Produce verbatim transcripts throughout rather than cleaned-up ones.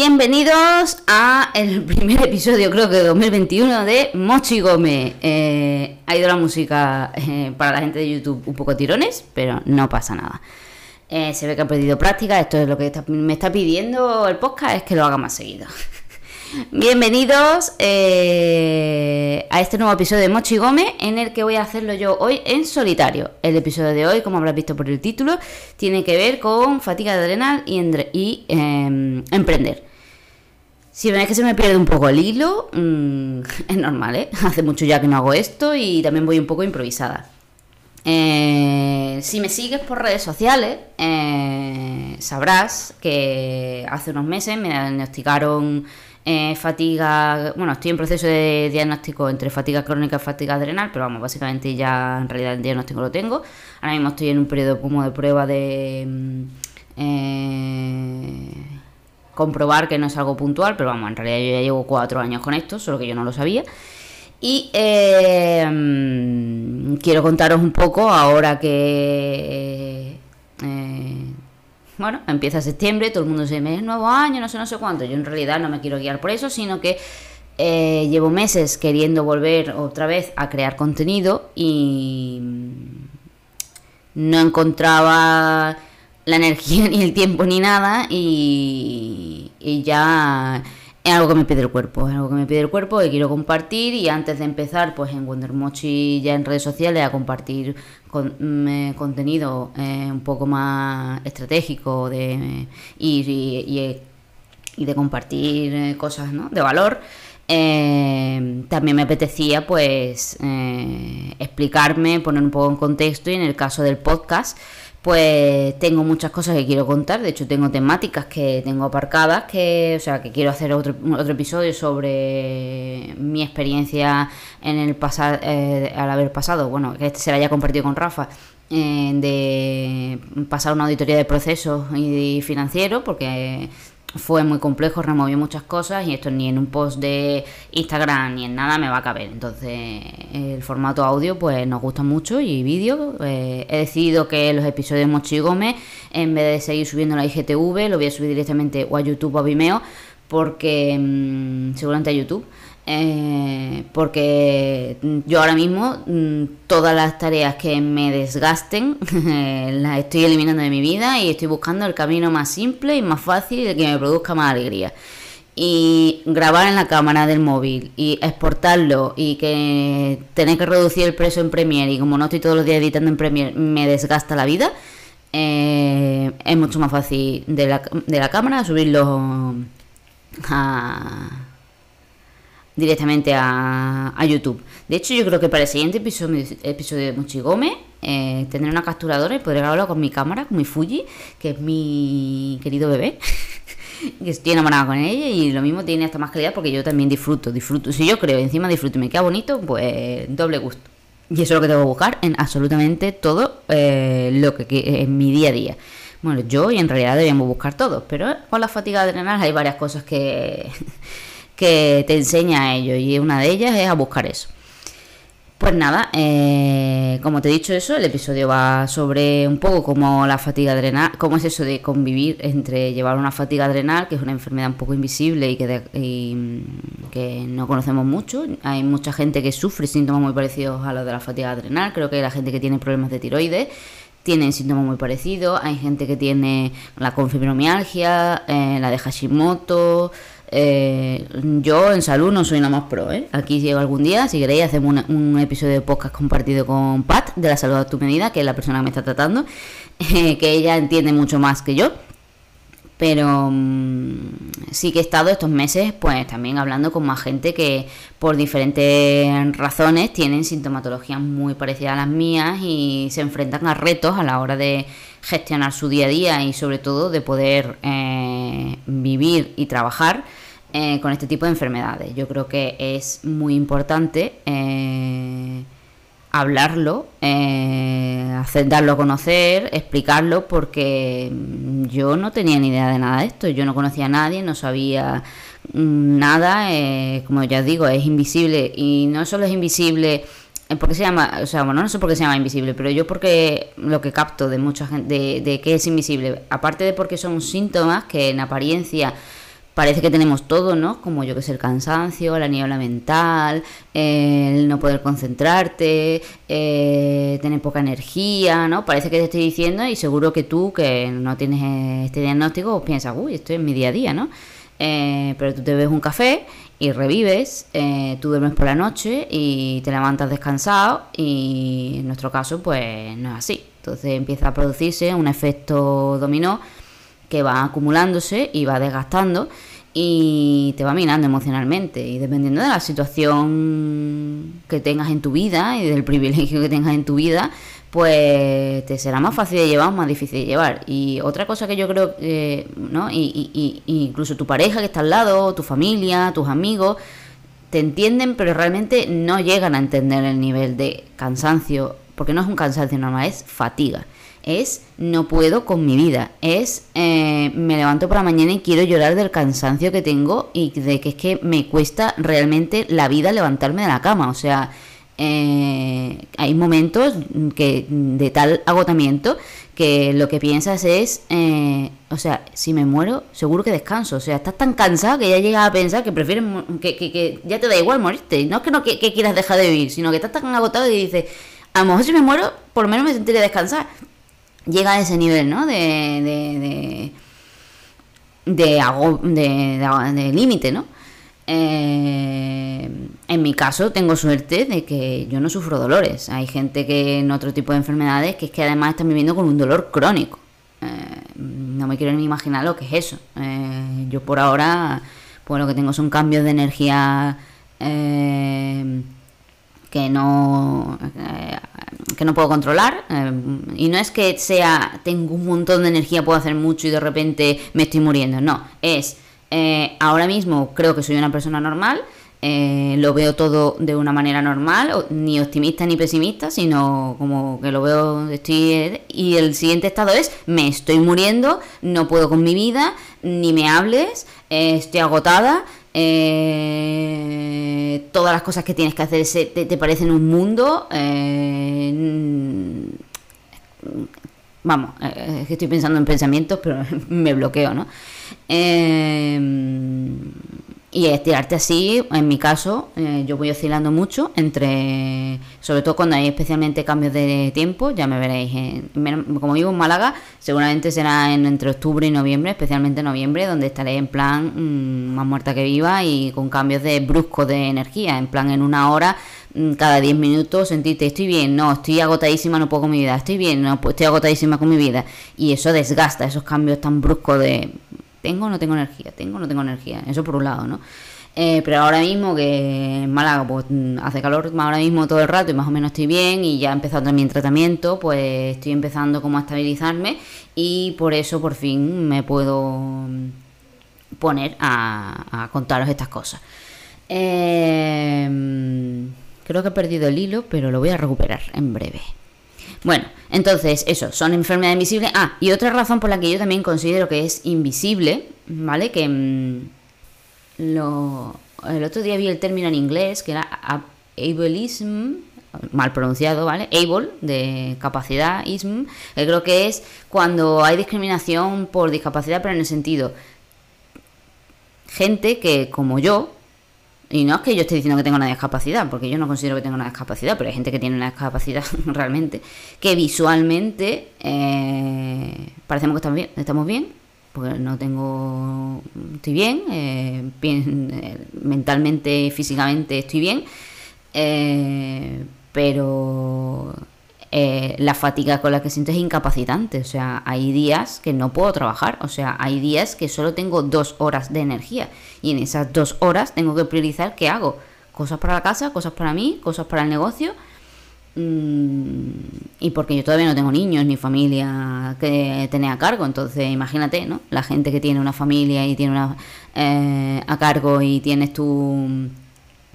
Bienvenidos a el primer episodio, creo que de dos mil veintiuno, de Mochi Gómez. Eh, ha ido la música eh, para la gente de YouTube un poco tirones, pero no pasa nada. Eh, se ve que ha perdido práctica, esto es lo que está, me está pidiendo el podcast, es que lo haga más seguido. Bienvenidos eh, a este nuevo episodio de Mochi Gómez, en el que voy a hacerlo yo hoy en solitario. El episodio de hoy, como habrás visto por el título, tiene que ver con fatiga adrenal y, y eh, emprender. Si ven que se me pierde un poco el hilo, mmm, es normal, ¿eh? Hace mucho ya que no hago esto y también voy un poco improvisada. Eh, si me sigues por redes sociales, eh, sabrás que hace unos meses me diagnosticaron... Eh, fatiga, bueno, estoy en proceso de diagnóstico entre fatiga crónica y fatiga adrenal, pero vamos, básicamente ya en realidad el diagnóstico lo tengo. Ahora mismo estoy en un periodo como de prueba de eh, comprobar que no es algo puntual, pero vamos, en realidad yo ya llevo cuatro años con esto, solo que yo no lo sabía. Y eh, quiero contaros un poco ahora que... Eh, Bueno, empieza septiembre, todo el mundo dice, es nuevo año, no sé, no sé cuánto. Yo en realidad no me quiero guiar por eso, sino que eh, llevo meses queriendo volver otra vez a crear contenido y no encontraba la energía, ni el tiempo, ni nada. Y, y ya es algo que me pide el cuerpo, es algo que me pide el cuerpo y quiero compartir. Y antes de empezar, pues en Wonder Mochi, ya en redes sociales, a compartir Con, eh, contenido eh, un poco más estratégico de, eh, y, y, y de compartir eh, cosas, ¿no?, de valor. Eh, también me apetecía pues eh, explicarme, poner un poco en contexto, y en el caso del podcast pues tengo muchas cosas que quiero contar. De hecho, tengo temáticas que tengo aparcadas, que, o sea, que quiero hacer otro, otro episodio sobre mi experiencia en el pasar, eh, al haber pasado, bueno, que este se la haya compartido con Rafa, eh, de pasar una auditoría de procesos y financiero, porque fue muy complejo, removió muchas cosas y esto ni en un post de Instagram ni en nada me va a caber. Entonces el formato audio pues nos gusta mucho, y vídeo. Eh, he decidido que los episodios de Mochi Gómez, en vez de seguir subiendo a la I G T V, lo voy a subir directamente o a YouTube o a Vimeo, porque mmm, seguramente a YouTube. Eh, porque yo ahora mismo todas las tareas que me desgasten las estoy eliminando de mi vida y estoy buscando el camino más simple y más fácil, el que me produzca más alegría. Y grabar en la cámara del móvil y exportarlo, y que tener que reducir el peso en Premiere, y como no estoy todos los días editando en Premiere, me desgasta la vida. Eh, es mucho más fácil de la, de la cámara subirlo a... directamente a, a YouTube. De hecho, yo creo que para el siguiente episodio, episodio de Mochi Gómez, eh, tendré una capturadora y podré grabarlo con mi cámara, con mi Fuji, que es mi querido bebé, que estoy enamorada con ella, y lo mismo tiene hasta más calidad, porque yo también disfruto, disfruto. Si yo creo, encima disfruto y me queda bonito, pues doble gusto. Y eso es lo que tengo que buscar en absolutamente todo eh, lo que, que en mi día a día. Bueno, yo y en realidad debemos buscar todos, pero con la fatiga adrenal hay varias cosas que... que te enseña a ello, y una de ellas es a buscar eso. Pues nada, eh, como te he dicho eso, el episodio va sobre un poco cómo la fatiga adrenal, cómo es eso de convivir entre llevar una fatiga adrenal, que es una enfermedad un poco invisible y que, de, y, que no conocemos mucho. Hay mucha gente que sufre síntomas muy parecidos a los de la fatiga adrenal. Creo que la gente que tiene problemas de tiroides tienen síntomas muy parecidos. Hay gente que tiene la confibromialgia, eh, la de Hashimoto. Eh, yo en salud no soy nada más pro, ¿eh? Aquí llega algún día, si queréis, hacemos una, un episodio de podcast compartido con Pat, de la Salud a tu medida, que es la persona que me está tratando, eh, que ella entiende mucho más que yo. Pero um, sí que he estado estos meses pues también hablando con más gente que por diferentes razones tienen sintomatologías muy parecidas a las mías y se enfrentan a retos a la hora de gestionar su día a día, y sobre todo de poder eh, vivir y trabajar eh, con este tipo de enfermedades. Yo creo que es muy importante eh, hablarlo, eh, hacer, darlo a conocer, explicarlo, porque yo no tenía ni idea de nada de esto. Yo no conocía a nadie, no sabía nada. Eh, como ya os digo, es invisible, y no solo es invisible porque se llama, o sea, bueno, no sé por qué se llama invisible, pero yo porque lo que capto de mucha gente de, de que es invisible, aparte de porque son síntomas que en apariencia parece que tenemos todo, ¿no? Como yo que sé, el cansancio, la niebla mental, el no poder concentrarte, eh, tener poca energía, ¿no? Parece que te estoy diciendo y seguro que tú, que no tienes este diagnóstico, pues piensas, uy, esto es mi día a día, ¿no? Eh, pero tú te bebes un café y revives, eh, tú duermes por la noche y te levantas descansado y en nuestro caso pues no es así. Entonces empieza a producirse un efecto dominó que va acumulándose y va desgastando y te va minando emocionalmente, y dependiendo de la situación que tengas en tu vida y del privilegio que tengas en tu vida, pues te será más fácil de llevar o más difícil de llevar. Y otra cosa que yo creo que, ¿no? Y, y, y incluso tu pareja que está al lado, tu familia, tus amigos, te entienden, pero realmente no llegan a entender el nivel de cansancio, porque no es un cansancio normal, es fatiga. Es no puedo con mi vida, es eh, me levanto por la mañana y quiero llorar del cansancio que tengo y de que es que me cuesta realmente la vida levantarme de la cama. O sea, eh, hay momentos que de tal agotamiento que lo que piensas es, eh, o sea, si me muero seguro que descanso. O sea, estás tan cansado que ya llegas a pensar que prefieres, que, que, que ya te da igual morirte. No es que no que, que quieras dejar de vivir, sino que estás tan agotado que dices, a lo mejor si me muero por lo menos me sentiré descansar. Llega a ese nivel, ¿no? De, de, de, de, de, de, de límite, ¿no? Eh, en mi caso tengo suerte de que yo no sufro dolores. Hay gente que en otro tipo de enfermedades que es que además están viviendo con un dolor crónico. Eh, no me quiero ni imaginar lo que es eso. Eh, yo por ahora, pues lo que tengo son cambios de energía eh, que no... Eh, que no puedo controlar, eh, y no es que sea, tengo un montón de energía, puedo hacer mucho y de repente me estoy muriendo, no, es, eh, ahora mismo creo que soy una persona normal, eh, lo veo todo de una manera normal, ni optimista ni pesimista, sino como que lo veo, estoy, y el siguiente estado es, me estoy muriendo, no puedo con mi vida, ni me hables, eh, estoy agotada, Eh, todas las cosas que tienes que hacer se, te, te parecen un mundo. Eh, vamos, eh, es que estoy pensando en pensamientos, pero me bloqueo, ¿no? Eh, y estirarte así, en mi caso, eh, yo voy oscilando mucho entre, sobre todo cuando hay especialmente cambios de tiempo, ya me veréis, en, como vivo en Málaga, seguramente será en, entre octubre y noviembre, especialmente noviembre, donde estaré en plan mmm, más muerta que viva y con cambios de bruscos de energía, en plan en una hora, mmm, cada diez minutos sentirte estoy bien, no, estoy agotadísima, no puedo con mi vida, estoy bien, no, estoy agotadísima con mi vida, y eso desgasta, esos cambios tan bruscos de... Tengo o no tengo energía, tengo o no tengo energía, eso por un lado, ¿no? Eh, pero ahora mismo que en Málaga pues, hace calor ahora mismo todo el rato y más o menos estoy bien y ya he empezado también tratamiento, pues estoy empezando como a estabilizarme y por eso por fin me puedo poner a, a contaros estas cosas. Eh, creo que he perdido el hilo, pero lo voy a recuperar en breve. Bueno, entonces, eso, son enfermedades invisibles. Ah, y otra razón por la que yo también considero que es invisible, ¿vale? Que mmm, lo, el otro día vi el término en inglés, que era ableism, mal pronunciado, ¿vale? Able, de capacidad, ism, que creo que es cuando hay discriminación por discapacidad, pero en el sentido, gente que, como yo, y no es que yo esté diciendo que tengo una discapacidad, porque yo no considero que tenga una discapacidad, pero hay gente que tiene una discapacidad realmente, que visualmente eh, parecemos que estamos bien, estamos bien, porque no tengo, estoy bien, eh, bien mentalmente, físicamente estoy bien, eh, pero eh, la fatiga con la que siento es incapacitante, o sea, hay días que no puedo trabajar, o sea, hay días que solo tengo dos horas de energía. Y en esas dos horas tengo que priorizar qué hago. Cosas para la casa, cosas para mí, cosas para el negocio. Y porque yo todavía no tengo niños ni familia que tener a cargo. Entonces, imagínate, ¿no? La gente que tiene una familia y tiene una eh, a cargo y tienes tu,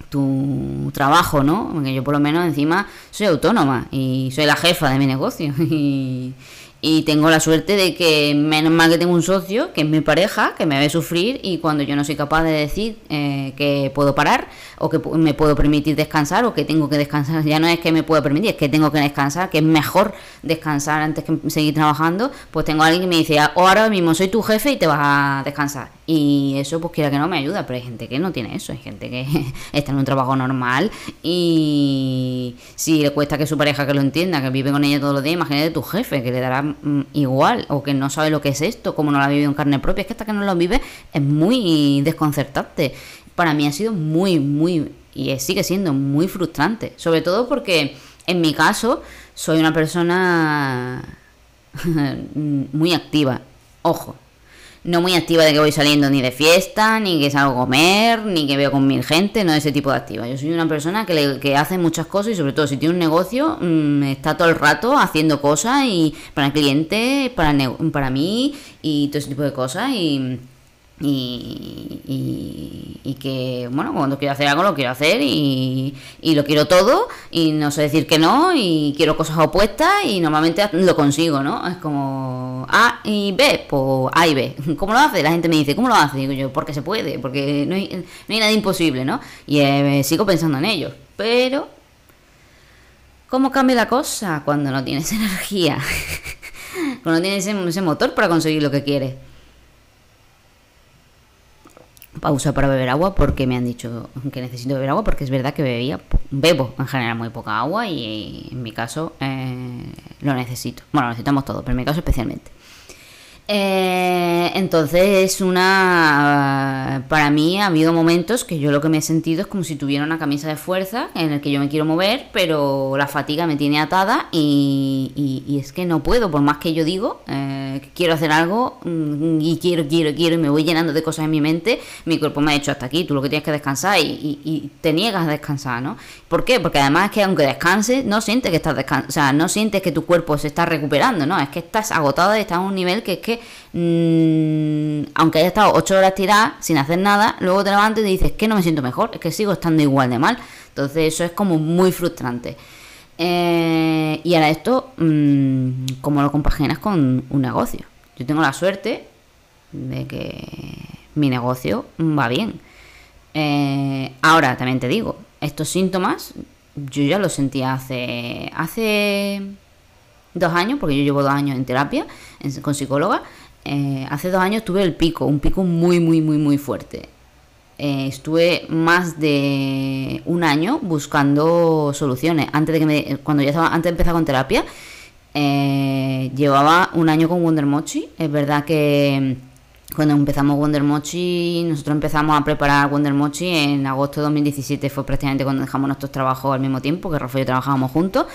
tu trabajo, ¿no? Porque yo por lo menos encima soy autónoma y soy la jefa de mi negocio. Y... Y tengo la suerte de que, menos mal que tengo un socio, que es mi pareja, que me ve sufrir y cuando yo no soy capaz de decir eh, que puedo parar o que me puedo permitir descansar o que tengo que descansar, ya no es que me pueda permitir, es que tengo que descansar, que es mejor descansar antes que seguir trabajando, pues tengo a alguien que me dice, ahora mismo soy tu jefe y te vas a descansar. Y eso, pues quiera que no, me ayuda, pero hay gente que no tiene eso, hay gente que está en un trabajo normal y si le cuesta que su pareja que lo entienda, que vive con ella todos los días, imagínate tu jefe, que le dará igual o que no sabe lo que es esto, como no lo ha vivido en carne propia. Es que hasta que no lo vive es muy desconcertante. Para mí ha sido muy, muy, y sigue siendo muy frustrante, sobre todo porque en mi caso soy una persona muy activa, ojo. No muy activa de que voy saliendo ni de fiesta, ni que salgo a comer, ni que veo con mil gente, no ese tipo de activa. Yo soy una persona que, le, que hace muchas cosas y sobre todo si tiene un negocio, mmm, está todo el rato haciendo cosas y para el cliente, para, para mí y todo ese tipo de cosas y... Y, y, y que, bueno, cuando quiero hacer algo lo quiero hacer y, y lo quiero todo y no sé decir que no y quiero cosas opuestas y normalmente lo consigo, ¿no? Es como A y B, pues A y B. ¿Cómo lo hace? La gente me dice, ¿cómo lo hace? Digo yo, porque se puede, porque no hay, no hay nada imposible, ¿no? Y eh, sigo pensando en ello, pero ¿cómo cambia la cosa cuando no tienes energía? Cuando no tienes ese, ese motor para conseguir lo que quieres. Pausa para beber agua porque me han dicho que necesito beber agua porque es verdad que bebía, bebo en general muy poca agua y en mi caso eh, lo necesito. Bueno, lo necesitamos todos, pero en mi caso especialmente. Eh, entonces es una... Para mí ha habido momentos que yo lo que me he sentido es como si tuviera una camisa de fuerza en el que yo me quiero mover, pero la fatiga me tiene atada y, y, y es que no puedo, por más que yo digo eh, que quiero hacer algo y quiero, quiero, quiero y me voy llenando de cosas en mi mente, mi cuerpo me ha hecho hasta aquí, tú lo que tienes que descansar y, y, y te niegas a descansar, ¿no? ¿Por qué? Porque además es que aunque descanses no sientes que estás descansando, o sea, no sientes que tu cuerpo se está recuperando, ¿no? Es que estás agotado y estás a un nivel que es que aunque haya estado ocho horas tirada sin hacer nada, luego te levantas y dices que no me siento mejor, es que sigo estando igual de mal. Entonces eso es como muy frustrante. Eh, y ahora esto, ¿cómo lo compaginas con un negocio? Yo tengo la suerte de que mi negocio va bien. Eh, ahora también te digo, estos síntomas yo ya los sentía hace... hace... dos años, porque yo llevo dos años en terapia en, con psicóloga. Eh, hace dos años tuve el pico, un pico muy, muy, muy, muy fuerte. Eh, estuve más de un año buscando soluciones. Antes de que me, cuando ya estaba, antes de empezar con terapia, eh, llevaba un año con Wonder Mochi. Es verdad que cuando empezamos Wonder Mochi, nosotros empezamos a preparar Wonder Mochi en agosto de dos mil diecisiete, fue prácticamente cuando dejamos nuestros trabajos al mismo tiempo, que Rafael y yo trabajábamos juntos.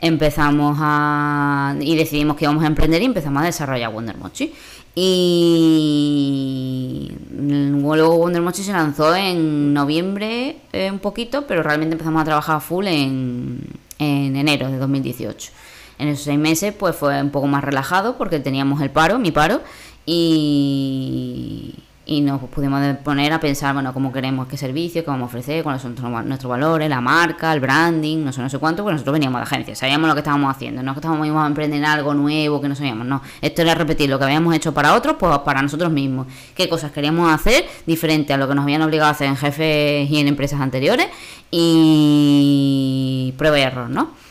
Empezamos a... y decidimos que íbamos a emprender y empezamos a desarrollar Wonder Mochi. Y luego Wonder Mochi se lanzó en noviembre eh, un poquito, pero realmente empezamos a trabajar full en, en enero de dos mil dieciocho. En esos seis meses pues fue un poco más relajado porque teníamos el paro, mi paro, y... y nos pudimos poner a pensar, bueno, cómo queremos, qué servicios, qué vamos a ofrecer, cuáles son nuestros valores, la marca, el branding, no sé, no sé cuánto, porque nosotros veníamos de agencia, sabíamos lo que estábamos haciendo, no es que estábamos íbamos a emprender en algo nuevo que no sabíamos, no, esto era repetir lo que habíamos hecho para otros, pues para nosotros mismos, qué cosas queríamos hacer diferente a lo que nos habían obligado a hacer en jefes y en empresas anteriores, y prueba y error, ¿no?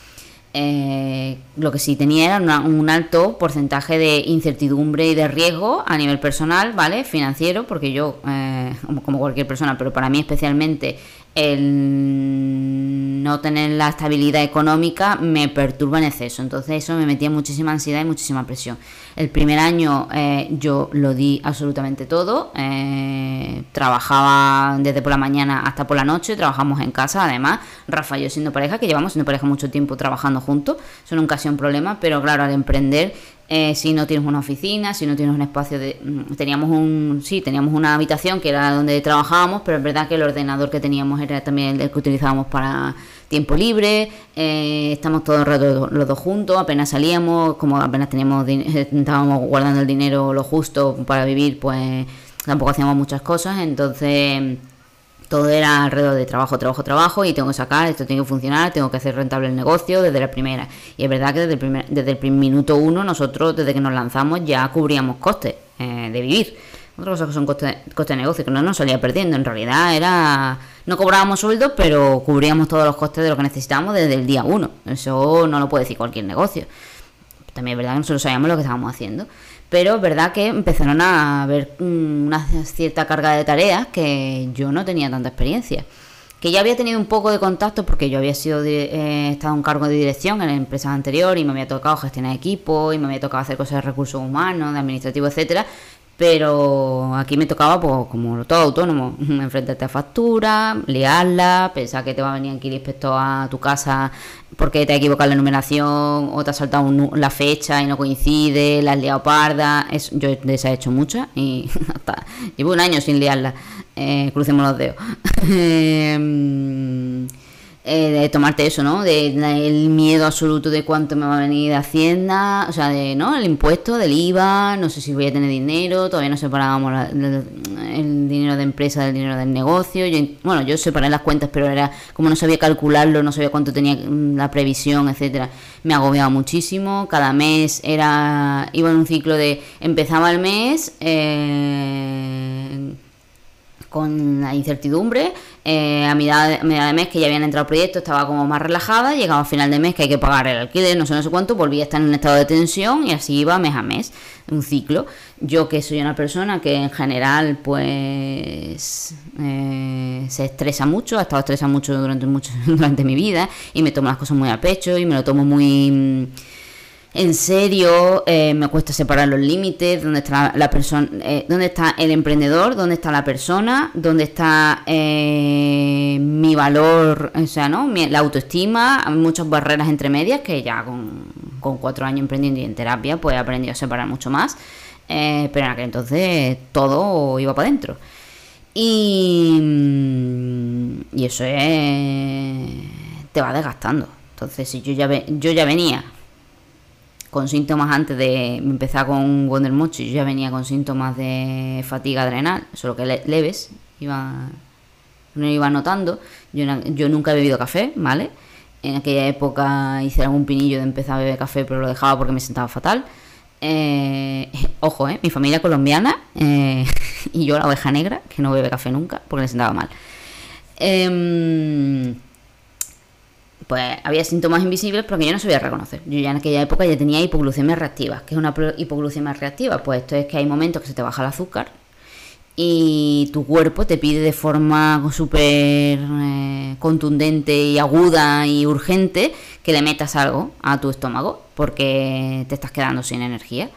Eh, lo que sí tenía era una, un alto porcentaje de incertidumbre y de riesgo a nivel personal, ¿vale? Financiero, porque yo, eh, como cualquier persona, pero para mí especialmente, el no tener la estabilidad económica me perturba en exceso. Entonces eso me metía muchísima ansiedad y muchísima presión. El primer año eh, yo lo di absolutamente todo. Eh, trabajaba desde por la mañana hasta por la noche. Trabajamos en casa, además. Rafa y yo siendo pareja, que llevamos siendo pareja mucho tiempo trabajando juntos. Eso nunca ha sido un problema, pero claro, al emprender... Eh, si no tienes una oficina, si no tienes un espacio de... Teníamos un... Sí, teníamos una habitación que era donde trabajábamos, pero es verdad que el ordenador que teníamos era también el que utilizábamos para tiempo libre. Eh, estamos todos los dos juntos, apenas salíamos, como apenas teníamos... Estábamos guardando el dinero lo justo para vivir, pues tampoco hacíamos muchas cosas, entonces... Todo era alrededor de trabajo, trabajo, trabajo y tengo que sacar, esto tiene que funcionar, tengo que hacer rentable el negocio desde la primera. Y es verdad que desde el, primer, desde el minuto uno nosotros, desde que nos lanzamos, ya cubríamos costes eh, de vivir. Otra cosa que son costes coste de negocio, que no nos salía perdiendo. En realidad era no cobrábamos sueldos, pero cubríamos todos los costes de lo que necesitábamos desde el día uno. Eso no lo puede decir cualquier negocio. También es verdad que nosotros sabíamos lo que estábamos haciendo, pero es verdad que empezaron a haber una cierta carga de tareas que yo no tenía tanta experiencia. Que ya había tenido un poco de contacto porque yo había sido eh, estado en cargo de dirección en empresas anteriores y me había tocado gestionar equipos y me había tocado hacer cosas de recursos humanos, de administrativo, etcétera. Pero aquí me tocaba, pues, como todo autónomo, enfrentarte a facturas, liarla, pensar que te va a venir aquí el inspector a tu casa porque te ha equivocado la numeración o te ha saltado un, la fecha y no coincide, la has liado parda. Es, yo de esas he hecho muchas y hasta llevo un año sin liarla. Eh, crucemos los dedos. eh, de tomarte eso, ¿no? De, de, el miedo absoluto de cuánto me va a venir de Hacienda, o sea, de, ¿no? El impuesto, del I V A, no sé si voy a tener dinero, todavía no separábamos la, la, el dinero de empresa del dinero del negocio. Yo, bueno, yo separé las cuentas, pero era como no sabía calcularlo, no sabía cuánto tenía la previsión, etcétera. Me agobiaba muchísimo, cada mes era iba en un ciclo de empezaba el mes eh, con la incertidumbre. Eh, a mitad de, de mes, que ya habían entrado proyectos, estaba como más relajada. Llegaba a final de mes, que hay que pagar el alquiler, no sé, no sé cuánto, volvía a estar en un estado de tensión y así iba mes a mes, un ciclo. Yo, que soy una persona que en general pues eh, se estresa mucho, ha estado estresada mucho durante, mucho durante mi vida y me tomo las cosas muy a pecho y me lo tomo muy... En serio, eh, me cuesta separar los límites, dónde está la, la persona, eh, dónde está el emprendedor, dónde está la persona, dónde está eh, mi valor, o sea, ¿no? Mi, la autoestima, hay muchas barreras entre medias que ya con, con cuatro años emprendiendo y en terapia, pues he aprendido a separar mucho más, eh, pero en aquel entonces todo iba para adentro. Y, y eso es, te va desgastando. Entonces, si yo ya, ve, yo ya venía... con síntomas antes de empezar con Wonder Mochi, yo ya venía con síntomas de fatiga adrenal, solo que le leves, iba, no iba notando. Yo, yo nunca he bebido café, ¿vale? En aquella época hice algún pinillo de empezar a beber café, pero lo dejaba porque me sentaba fatal. Eh, ojo, ¿eh? Mi familia colombiana eh, y yo la oveja negra, que no bebe café nunca porque le sentaba mal. Eh, Pues había síntomas invisibles porque yo no sabía reconocer. Yo ya en aquella época ya tenía hipoglucemias reactivas. ¿Qué es una hipoglucemia reactiva? Pues esto es que hay momentos que se te baja el azúcar y tu cuerpo te pide de forma súper eh, contundente y aguda y urgente que le metas algo a tu estómago porque te estás quedando sin energía.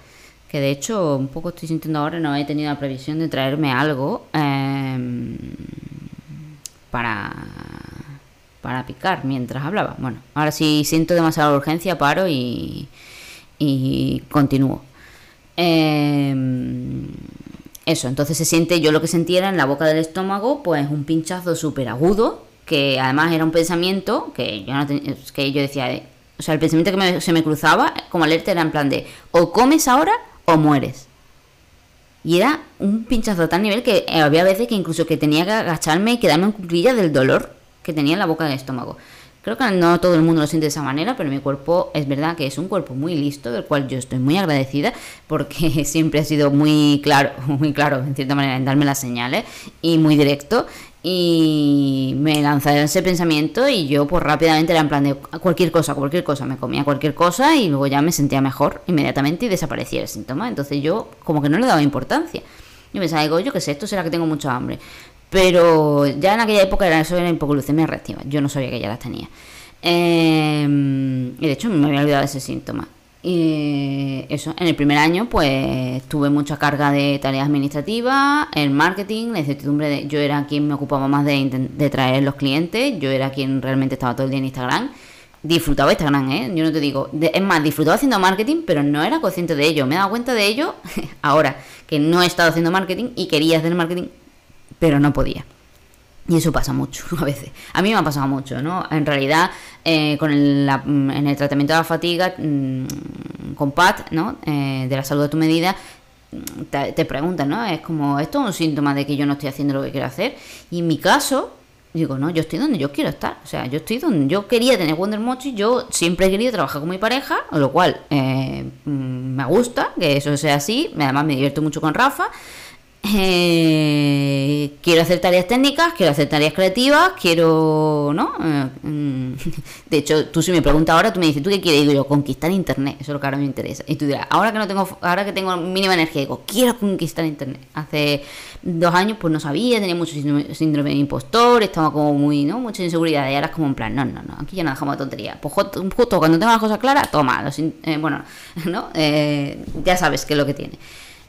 Que de hecho un poco estoy sintiendo ahora, no he tenido la previsión de traerme algo eh, para... para picar mientras hablaba. Bueno, ahora si siento demasiada urgencia, paro y, y continúo. Eh, eso, entonces se siente, yo lo que sentía era en la boca del estómago, pues un pinchazo súper agudo, que además era un pensamiento que yo, no ten, que yo decía, eh, o sea, el pensamiento que me, se me cruzaba como alerta era en plan de, o comes ahora o mueres. Y era un pinchazo a tal nivel que había veces que incluso que tenía que agacharme y quedarme en cuclillas del dolor que tenía en la boca del estómago. Creo que no todo el mundo lo siente de esa manera, pero mi cuerpo es verdad que es un cuerpo muy listo, del cual yo estoy muy agradecida, porque siempre ha sido muy claro, muy claro en cierta manera, en darme las señales, y muy directo, y me lanzaba ese pensamiento, y yo pues rápidamente era en plan de cualquier cosa, cualquier cosa, me comía cualquier cosa, y luego ya me sentía mejor inmediatamente y desaparecía el síntoma. Entonces yo como que no le daba importancia. Yo pensaba, digo, yo qué sé, esto será que tengo mucha hambre. Pero ya en aquella época era eso, era hipoglucemia reactiva. Yo no sabía que ya las tenía. Eh, y de hecho me había olvidado de ese síntoma. Eh, eso, en el primer año pues tuve mucha carga de tareas administrativas, el marketing, la incertidumbre. De, yo era quien me ocupaba más de, de traer los clientes. Yo era quien realmente estaba todo el día en Instagram. Disfrutaba Instagram, ¿eh? Yo no te digo... De, es más, disfrutaba haciendo marketing, pero no era consciente de ello. Me he dado cuenta de ello ahora, que no he estado haciendo marketing y quería hacer marketing, pero no podía. Y eso pasa mucho a veces. A mí me ha pasado mucho, ¿no? En realidad, eh, con el, la, en el tratamiento de la fatiga, mmm, con Pat, ¿no? Eh, de la salud a tu medida, te, te preguntan, ¿no? Es como, esto es un síntoma de que yo no estoy haciendo lo que quiero hacer. Y en mi caso, digo, no, yo estoy donde yo quiero estar. O sea, yo estoy donde yo quería tener Wonder Mochi. Yo siempre he querido trabajar con mi pareja, lo cual eh, me gusta que eso sea así. Además, me divierto mucho con Rafa. Eh, quiero hacer tareas técnicas, quiero hacer tareas creativas, quiero, ¿no? De hecho, tú si me preguntas ahora, tú me dices, ¿tú qué quieres? Y digo yo, conquistar internet, eso es lo que ahora me interesa. Y tú dirás, ahora que no tengo, ahora que tengo mínima energía, digo, quiero conquistar internet. Hace dos años, pues no sabía, tenía mucho síndrome, síndrome de impostor, estaba como muy, ¿no? Mucha inseguridad. Y ahora es como en plan, no, no, no, aquí ya no dejamos de tontería. Pues justo, justo cuando tengo las cosas claras, toma, los, eh, bueno, ¿no? Eh, ya sabes qué es lo que tiene.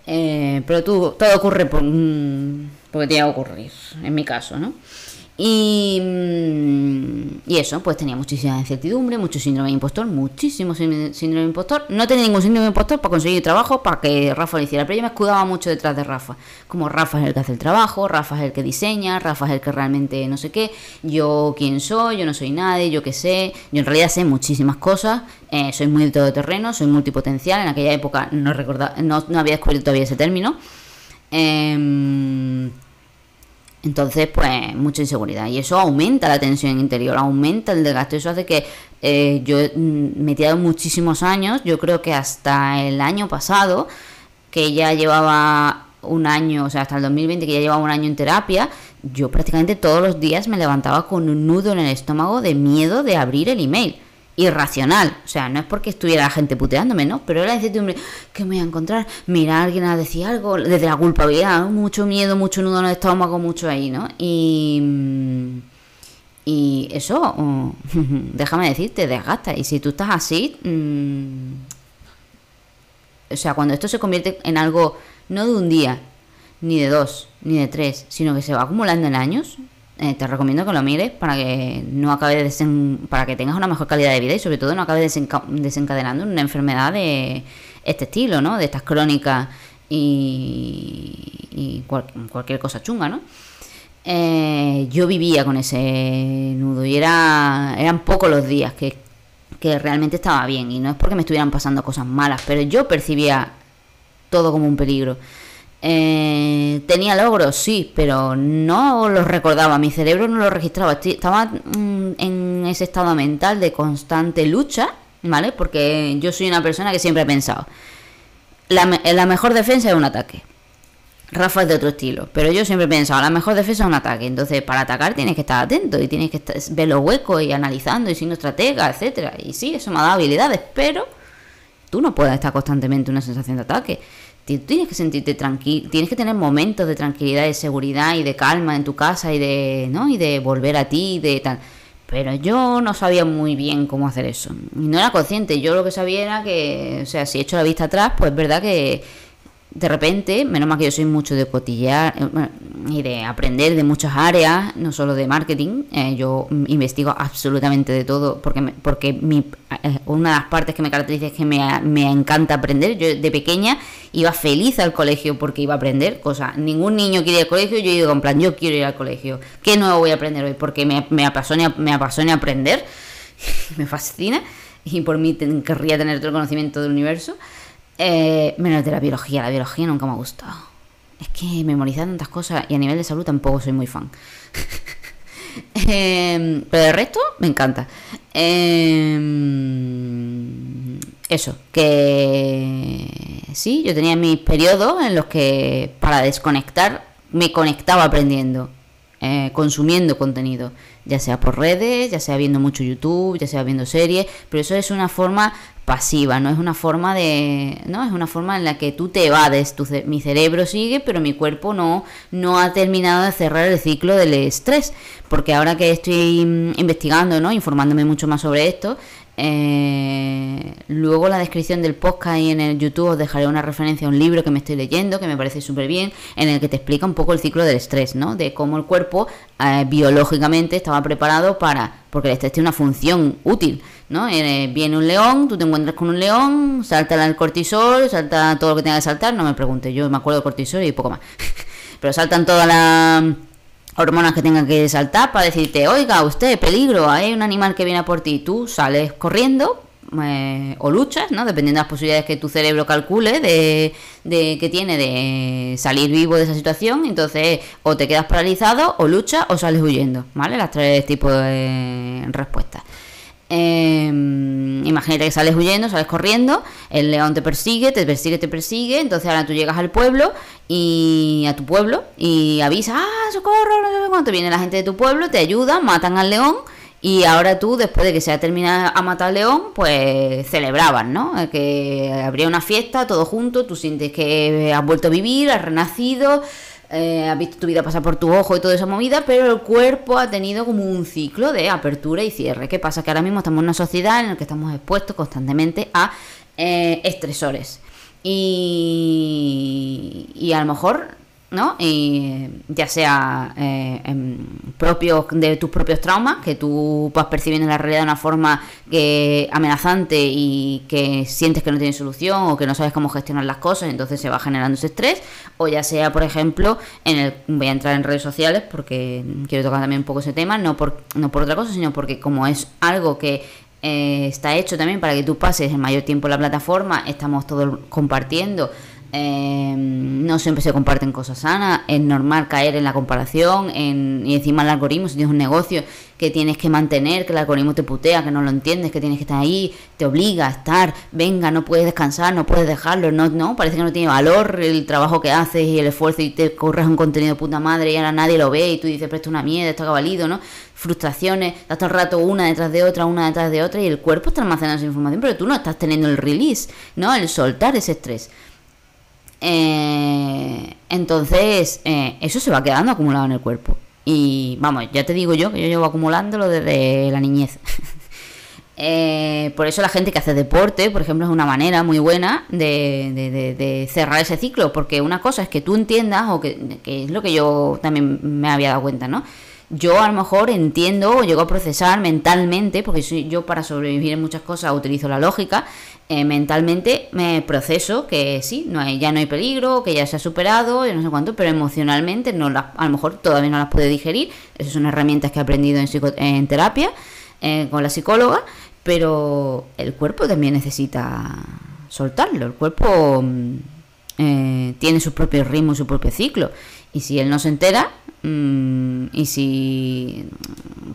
Eh, pero tú, todo ocurre por, mmm, porque tiene que ocurrir, en mi caso, ¿no? Y, mmm, y eso, pues tenía muchísima incertidumbre, mucho síndrome de impostor, muchísimo síndrome de impostor. No tenía ningún síndrome de impostor para conseguir trabajo, para que Rafa lo hiciera, pero yo me escudaba mucho detrás de Rafa. Como Rafa es el que hace el trabajo, Rafa es el que diseña, Rafa es el que realmente no sé qué, yo quién soy, yo no soy nadie, yo qué sé, yo en realidad sé muchísimas cosas. Eh, soy muy todoterreno, soy multipotencial. En aquella época no recordaba, no, no había descubierto todavía ese término. Eh, entonces, pues, mucha inseguridad. Y eso aumenta la tensión interior, aumenta el desgaste. Eso hace que eh, yo me he tirado muchísimos años. Yo creo que hasta el año pasado, que ya llevaba un año, o sea, hasta el dos mil veinte, que ya llevaba un año en terapia, yo prácticamente todos los días me levantaba con un nudo en el estómago de miedo de abrir el email. Irracional, o sea, no es porque estuviera la gente puteándome, ¿no? Pero era la incertidumbre, ¿qué me voy a encontrar? Mira, alguien a decir algo, desde la culpabilidad, ¿no? Mucho miedo, mucho nudo en el estómago, mucho ahí, ¿no? Y, y eso, oh, déjame decirte, desgasta. Y si tú estás así, mmm, o sea, cuando esto se convierte en algo, no de un día, ni de dos, ni de tres, sino que se va acumulando en años. Eh, te recomiendo que lo mires para que no acabe desen... para que tengas una mejor calidad de vida y sobre todo no acabe desenca... desencadenando una enfermedad de este estilo, ¿no? De estas crónicas y, y cual... cualquier cosa chunga, ¿no? Eh, yo vivía con ese nudo y era eran pocos los días que, que realmente estaba bien, y no es porque me estuvieran pasando cosas malas, pero yo percibía todo como un peligro. Eh, tenía logros, sí, pero no los recordaba, mi cerebro no los registraba, estaba en ese estado mental de constante lucha, ¿vale? Porque yo soy una persona que siempre he pensado, la, me la mejor defensa es un ataque. Rafa es de otro estilo, pero yo siempre he pensado, la mejor defensa es un ataque. Entonces, para atacar tienes que estar atento y tienes que estar, ver los huecos y analizando y siendo estratega, etcétera. Y sí, eso me ha dado habilidades, pero tú no puedes estar constantemente en una sensación de ataque. Tienes que sentirte tranquilo, tienes que tener momentos de tranquilidad, de seguridad y de calma en tu casa y de, ¿no? Y de volver a ti y de tal. Pero yo no sabía muy bien cómo hacer eso. No era consciente. Yo lo que sabía era que, o sea, si echo la vista atrás, pues es verdad que de repente, menos mal que yo soy mucho de cotillear y de aprender de muchas áreas, no solo de marketing. Eh, yo investigo absolutamente de todo porque me, porque mi, eh, una de las partes que me caracteriza es que me, me encanta aprender. Yo de pequeña iba feliz al colegio porque iba a aprender cosas. Ningún niño quiere ir al colegio, yo digo en plan, yo quiero ir al colegio. ¿Qué nuevo voy a aprender hoy? Porque me, me apasiona, me apasiona aprender, me fascina y por mí ten, querría tener todo el conocimiento del universo. Eh, menos de la biología, la biología nunca me ha gustado. Es que memorizar tantas cosas y a nivel de salud tampoco soy muy fan. eh, pero del resto me encanta. Eh, eso, que sí, yo tenía mis periodos en los que para desconectar me conectaba aprendiendo, eh, consumiendo contenido, ya sea por redes, ya sea viendo mucho YouTube, ya sea viendo series, pero eso es una forma pasiva, no es una forma de, no es una forma en la que tú te evades, tu ce mi cerebro sigue, pero mi cuerpo no, no ha terminado de cerrar el ciclo del estrés, porque ahora que estoy investigando, ¿no? Informándome mucho más sobre esto, eh, luego en la descripción del podcast y en el YouTube os dejaré una referencia a un libro que me estoy leyendo, que me parece súper bien, en el que te explica un poco el ciclo del estrés, ¿no? De cómo el cuerpo eh, biológicamente estaba preparado para, porque el estrés tiene una función útil, ¿no? Eh, viene un león, tú te encuentras con un león, salta el cortisol, salta todo lo que tenga que saltar, no me preguntes, yo me acuerdo del cortisol y poco más. Pero saltan todas las hormonas que tengan que saltar para decirte, oiga, usted, peligro, hay un animal que viene a por ti. Tú sales corriendo eh, o luchas, ¿no? Dependiendo de las posibilidades que tu cerebro calcule de, de que tiene de salir vivo de esa situación. Entonces, o te quedas paralizado, o luchas, o sales huyendo, ¿vale? Las tres tipos de respuestas. Eh, imagínate que sales huyendo, sales corriendo, el león te persigue, te persigue, te persigue, entonces ahora tú llegas al pueblo y a tu pueblo y avisas, ah, socorro, no sé cuánto, cuando viene la gente de tu pueblo, te ayuda, matan al león y ahora tú, después de que se ha terminado a matar al león, pues celebraban, ¿no? Que habría una fiesta, todos juntos, tú sientes que has vuelto a vivir, has renacido. Eh, has visto tu vida pasar por tu ojo y toda esa movida, pero el cuerpo ha tenido como un ciclo de apertura y cierre. ¿Qué pasa? Que ahora mismo estamos en una sociedad en la que estamos expuestos constantemente a eh, estresores y, y a lo mejor, ¿no? Y ya sea eh, en propios, de tus propios traumas, que tú vas percibiendo en la realidad de una forma que amenazante y que sientes que no tienes solución o que no sabes cómo gestionar las cosas, entonces se va generando ese estrés, o ya sea, por ejemplo, en el voy a entrar en redes sociales porque quiero tocar también un poco ese tema, no por, no por otra cosa, sino porque como es algo que eh, está hecho también para que tú pases el mayor tiempo en la plataforma, estamos todos compartiendo. Eh, no siempre se comparten cosas sanas, es normal caer en la comparación en, y encima el algoritmo, si tienes un negocio que tienes que mantener, que el algoritmo te putea, que no lo entiendes, que tienes que estar ahí, te obliga a estar, venga, no puedes descansar, no puedes dejarlo, no, no, parece que no tiene valor el trabajo que haces y el esfuerzo y te corres un contenido de puta madre y ahora nadie lo ve y tú dices, pero esto es una mierda, esto ha valido, ¿no? Frustraciones, estás todo el rato una detrás de otra, una detrás de otra y el cuerpo está almacenando esa información, pero tú no estás teniendo el release, ¿no? El soltar ese estrés. Eh, entonces eh, eso se va quedando acumulado en el cuerpo y vamos, ya te digo yo que yo llevo acumulándolo desde la niñez. eh, por eso la gente que hace deporte, por ejemplo, es una manera muy buena de, de, de, de cerrar ese ciclo, porque una cosa es que tú entiendas o que, que es lo que yo también me había dado cuenta, ¿no? Yo a lo mejor entiendo o llego a procesar mentalmente, porque soy, yo para sobrevivir en muchas cosas utilizo la lógica, eh, mentalmente me proceso que sí, no hay, ya no hay peligro, que ya se ha superado, yo no sé cuánto, pero emocionalmente no las, a lo mejor todavía no las puedo digerir. Esas son herramientas que he aprendido en, psico, en terapia, eh, con la psicóloga, pero el cuerpo también necesita soltarlo, el cuerpo eh, tiene sus propios ritmos, su propio ciclo, y si él no se entera, y si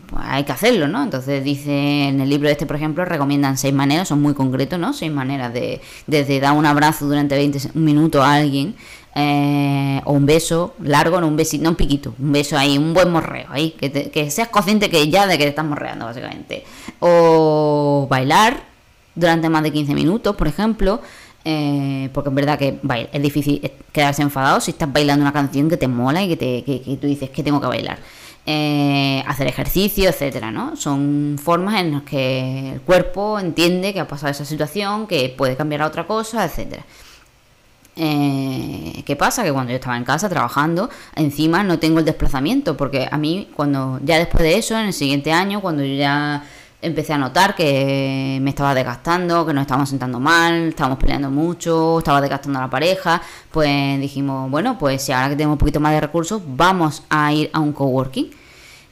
pues hay que hacerlo, ¿no? Entonces dice en el libro este, por ejemplo, recomiendan seis maneras, son muy concretos, ¿no? Seis maneras de desde dar un abrazo durante veinte minutos a alguien, eh, o un beso largo, no un besito, no un piquito, un beso ahí, un buen morreo ahí, que, te, que seas consciente que ya de que te estás morreando básicamente, o bailar durante más de quince minutos, por ejemplo. Eh, porque es verdad que baila, es difícil quedarse enfadado si estás bailando una canción que te mola y que, te, que, que tú dices que tengo que bailar, eh, hacer ejercicio, etcétera, ¿no? Son formas en las que el cuerpo entiende que ha pasado esa situación, que puede cambiar a otra cosa, etcétera. Eh, ¿Qué pasa? Que cuando yo estaba en casa trabajando, encima no tengo el desplazamiento, porque a mí cuando ya después de eso, en el siguiente año, cuando yo ya empecé a notar que me estaba desgastando, que nos estábamos sentando mal, estábamos peleando mucho, estaba desgastando a la pareja, pues dijimos, bueno, pues si ahora que tenemos un poquito más de recursos, vamos a ir a un coworking.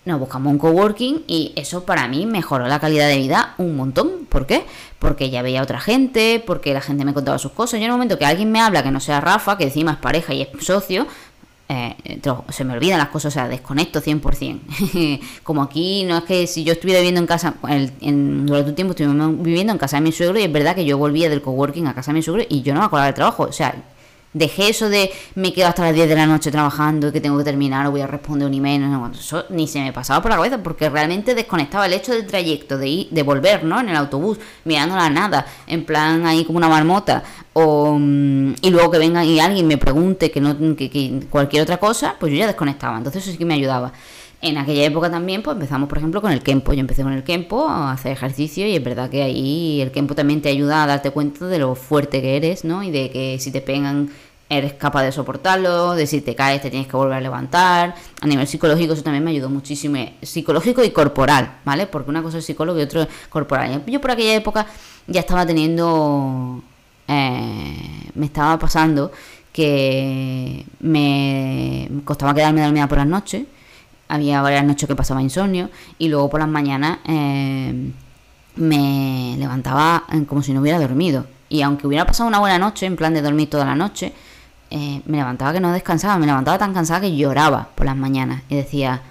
Nos buscamos un coworking y eso para mí mejoró la calidad de vida un montón. ¿Por qué? Porque ya veía a otra gente, porque la gente me contaba sus cosas. Yo en el momento que alguien me habla que no sea Rafa, que encima es pareja y es socio, Eh, se me olvidan las cosas, o sea, desconecto cien por cien. Como aquí, no es que si yo estuviera viviendo en casa, el, en, durante un tiempo estuvimos viviendo en casa de mi suegro y es verdad que yo volvía del coworking a casa de mi suegro y yo no me acordaba del trabajo, o sea, dejé eso de me quedo hasta las diez de la noche trabajando, que tengo que terminar o voy a responder un email, no, no, eso ni se me pasaba por la cabeza porque realmente desconectaba el hecho del trayecto, de ir, de volver, ¿no? En el autobús, mirando la nada, en plan ahí como una marmota, o, y luego que venga y alguien me pregunte que no que, que cualquier otra cosa, pues yo ya desconectaba, entonces eso sí que me ayudaba. En aquella época también pues empezamos, por ejemplo, con el Kenpo. Yo empecé con el Kenpo a hacer ejercicio y es verdad que ahí el Kenpo también te ayuda a darte cuenta de lo fuerte que eres, ¿no? Y de que si te pegan eres capaz de soportarlo, de si te caes te tienes que volver a levantar. A nivel psicológico eso también me ayudó muchísimo, psicológico y corporal, ¿vale? Porque una cosa es psicólogo y otra es corporal. Yo por aquella época ya estaba teniendo, eh, me estaba pasando que me costaba quedarme dormida por las noches. Había varias noches que pasaba insomnio y luego por las mañanas eh, me levantaba como si no hubiera dormido. Y aunque hubiera pasado una buena noche, en plan de dormir toda la noche, eh, me levantaba que no descansaba, me levantaba tan cansada que lloraba por las mañanas. Y decía,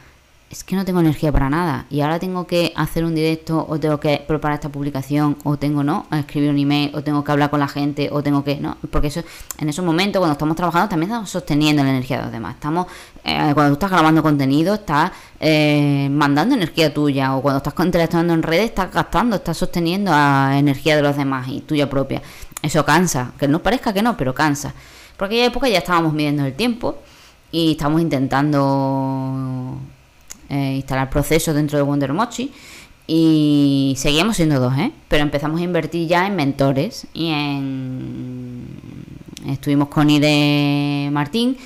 es que no tengo energía para nada. Y ahora tengo que hacer un directo, o tengo que preparar esta publicación, o tengo no, escribir un email, o tengo que hablar con la gente, o tengo que, ¿no? Porque eso, en esos momentos, cuando estamos trabajando, también estamos sosteniendo la energía de los demás. Estamos, eh, cuando tú estás grabando contenido, estás eh, mandando energía tuya, o cuando estás interactuando en redes, estás gastando, estás sosteniendo la energía de los demás y tuya propia. Eso cansa, que no parezca que no, pero cansa. Por aquella época ya estábamos midiendo el tiempo y estábamos intentando eh, instalar procesos dentro de Wonder Mochi y seguíamos siendo dos, ¿eh? Pero empezamos a invertir ya en mentores y en... estuvimos con Ide Martín,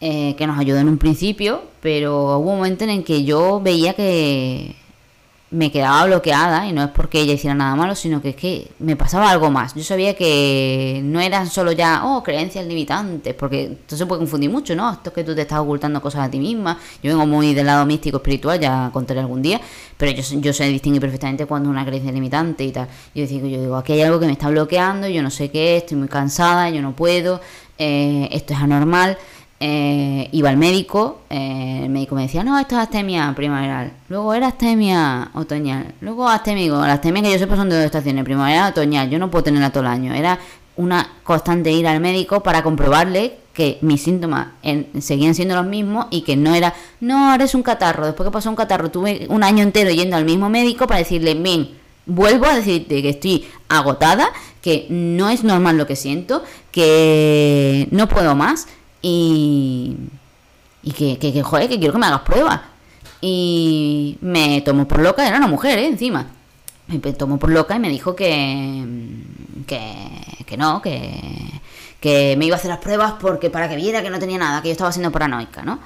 eh, que nos ayudó en un principio, pero hubo un momento en el que yo veía que me quedaba bloqueada, y no es porque ella hiciera nada malo, sino que es que me pasaba algo más. Yo sabía que no eran solo ya, oh, creencias limitantes, porque entonces se puede confundir mucho, ¿no? Esto es que tú te estás ocultando cosas a ti misma. Yo vengo muy del lado místico espiritual, ya contaré algún día, pero yo, yo sé distinguir perfectamente cuando es una creencia limitante y tal. Yo digo, yo digo, aquí hay algo que me está bloqueando, yo no sé qué, estoy muy cansada, yo no puedo, eh, esto es anormal. Eh, iba al médico, eh, el médico me decía, no, esto es astemia primaveral, luego era astemia otoñal, luego astémico, las astemias que yo sepa son de dos estaciones, primaveral, otoñal, yo no puedo tenerla todo el año. Era una constante ir al médico para comprobarle que mis síntomas en, seguían siendo los mismos y que no era, no, ahora es un catarro, después que pasó un catarro tuve un año entero yendo al mismo médico para decirle, bien, vuelvo a decirte que estoy agotada, que no es normal lo que siento, que no puedo más. Y, y que, que, que, joder, que quiero que me hagas pruebas. Y me tomó por loca, era una mujer, ¿eh? Encima. Me tomó por loca y me dijo que, que, que no, que, que me iba a hacer las pruebas porque para que viera que no tenía nada, que yo estaba siendo paranoica, ¿no?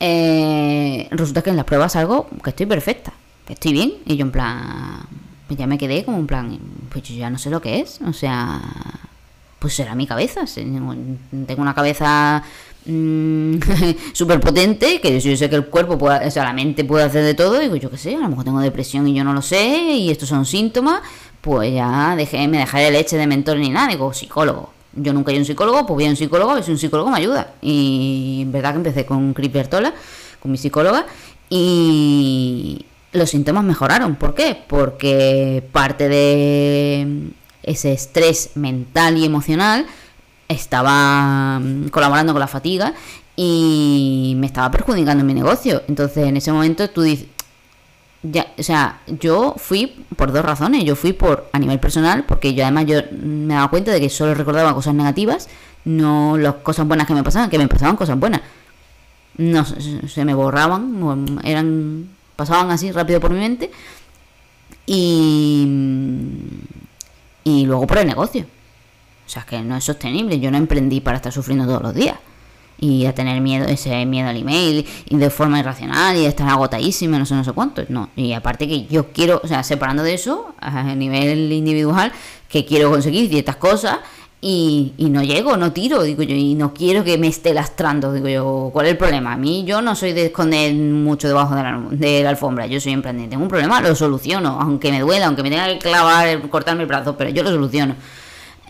Eh, resulta que en las pruebas salgo que estoy perfecta, que estoy bien. Y yo en plan, pues ya me quedé como en plan, pues yo ya no sé lo que es, o sea... Pues será mi cabeza. Tengo una cabeza mmm, súper potente, que yo sé que el cuerpo, puede, o sea, la mente puede hacer de todo. Digo, yo qué sé, a lo mejor tengo depresión y yo no lo sé, y estos son síntomas. Pues ya dejé, me dejaré de leche de mentor ni nada. Digo, psicólogo. Yo nunca he ido a un psicólogo, pues voy a un psicólogo, a ver si un psicólogo me ayuda. Y en verdad que empecé con Clipper Tola, con mi psicóloga, y los síntomas mejoraron. ¿Por qué? Porque parte de... ese estrés mental y emocional estaba colaborando con la fatiga y me estaba perjudicando en mi negocio. Entonces, en ese momento tú dices, ya, o sea, yo fui por dos razones. Yo fui por a nivel personal, porque yo además yo me daba cuenta de que solo recordaba cosas negativas, no las cosas buenas que me pasaban, que me pasaban cosas buenas. No, se me borraban, eran pasaban así rápido por mi mente. Y... y luego por el negocio. O sea, es que no es sostenible. Yo no emprendí para estar sufriendo todos los días. Y a tener miedo, ese miedo al email, y de forma irracional, y estar agotadísima, no sé, no sé cuánto. No. Y aparte que yo quiero, o sea, separando de eso, a nivel individual, que quiero conseguir ciertas cosas, y, y no llego, no tiro, digo yo, y no quiero que me esté lastrando, digo yo, ¿cuál es el problema? A mí yo no soy de esconder mucho debajo de la, de la alfombra, yo soy emprendente, tengo un problema, lo soluciono, aunque me duela, aunque me tenga que clavar, cortarme el brazo, pero yo lo soluciono.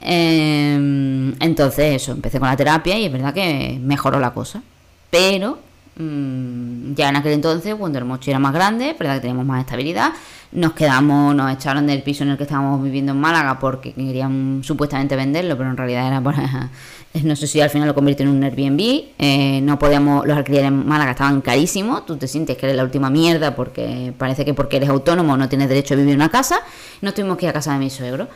Eh, entonces eso, empecé con la terapia y es verdad que mejoró la cosa, pero mmm, ya en aquel entonces cuando el Mochi era más grande, es verdad que teníamos más estabilidad. Nos quedamos, nos echaron del piso en el que estábamos viviendo en Málaga porque querían supuestamente venderlo, pero en realidad era para... No sé si al final lo convirtieron en un Airbnb. Eh, no podíamos... Los alquileres en Málaga estaban carísimos. Tú te sientes que eres la última mierda porque parece que porque eres autónomo no tienes derecho a vivir en una casa. Nos tuvimos que ir a casa de mi suegro.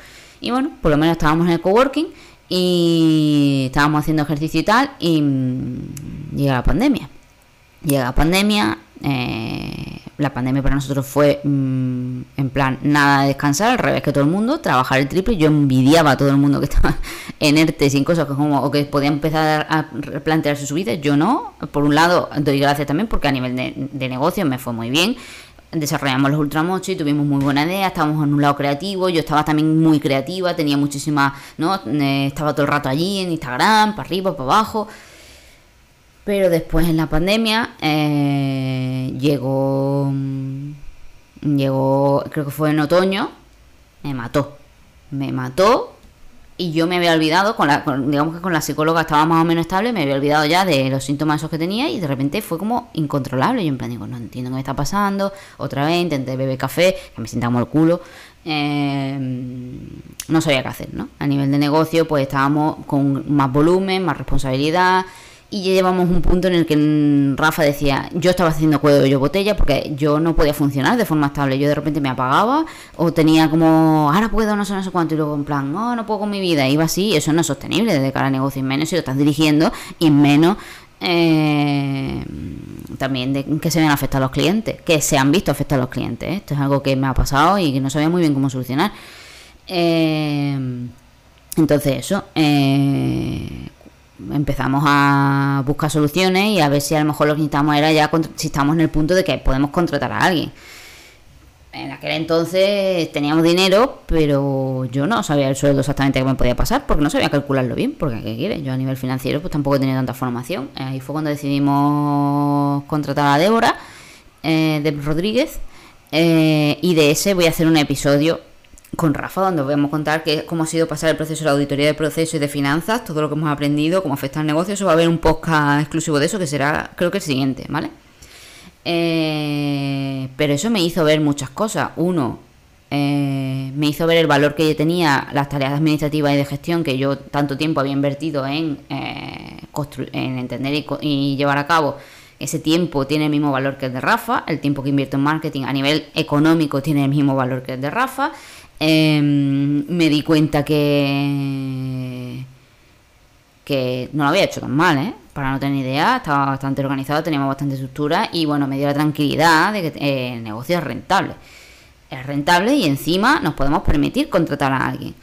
Y bueno, por lo menos estábamos en el coworking y estábamos haciendo ejercicio y tal. Y llega la pandemia. Llega la pandemia... Eh, la pandemia para nosotros fue mmm, en plan nada de descansar, al revés que todo el mundo, trabajar el triple. Yo envidiaba a todo el mundo que estaba en ERTE sin cosas que como, o que podía empezar a plantearse su vida. Yo no, por un lado doy gracias también porque a nivel de, de negocio me fue muy bien. Desarrollamos los Ultramochi, tuvimos muy buena idea, estábamos en un lado creativo, yo estaba también muy creativa, tenía muchísimas, ¿no? Eh, estaba todo el rato allí en Instagram, para arriba, para abajo. Pero después en la pandemia eh, llegó, llegó, creo que fue en otoño, me mató, me mató y yo me había olvidado, con la, con, digamos que con la psicóloga estaba más o menos estable, me había olvidado ya de los síntomas esos que tenía, y de repente fue como incontrolable. Yo en plan digo, no entiendo qué me está pasando. Otra vez intenté beber café, que me sentaba como el culo. Eh, no sabía qué hacer, ¿no? A nivel de negocio, pues estábamos con más volumen, más responsabilidad, y ya llevamos un punto en el que Rafa decía, yo estaba haciendo cuello yo botella porque yo no podía funcionar de forma estable. Yo de repente me apagaba o tenía como, ahora puedo, no sé, no sé cuánto, y luego en plan, no, no puedo con mi vida. Iba así, eso no es sostenible desde cara a negocio, y menos si lo estás dirigiendo, y menos eh, también de que se vean afectados los clientes, que se han visto afectados los clientes. ¿eh? Esto es algo que me ha pasado y que no sabía muy bien cómo solucionar. Eh, entonces eso... Eh, empezamos a buscar soluciones y a ver si a lo mejor lo que necesitábamos era ya si estamos en el punto de que podemos contratar a alguien. En aquel entonces teníamos dinero, pero yo no sabía el sueldo exactamente que me podía pasar, porque no sabía calcularlo bien, porque ¿qué quiere? Yo a nivel financiero pues tampoco he tenido tanta formación. Ahí fue cuando decidimos contratar a Débora eh, de Rodríguez, eh, y de ese voy a hacer un episodio con Rafa, donde os vamos a contar que, cómo ha sido pasar el proceso de la auditoría de procesos y de finanzas, todo lo que hemos aprendido, cómo afecta al negocio. Eso va a haber un podcast exclusivo de eso, que será creo que el siguiente, ¿vale? Eh, pero eso me hizo ver muchas cosas. Uno, eh, me hizo ver el valor que yo tenía, las tareas administrativas y de gestión que yo tanto tiempo había invertido en, eh, constru- en entender y, co- y llevar a cabo. Ese tiempo tiene el mismo valor que el de Rafa, el tiempo que invierto en marketing a nivel económico tiene el mismo valor que el de Rafa. Eh, me di cuenta que que no lo había hecho tan mal, ¿eh? Para no tener idea, estaba bastante organizado, teníamos bastante estructura, y bueno, me dio la tranquilidad de que eh, el negocio es rentable. Es rentable y encima nos podemos permitir contratar a alguien.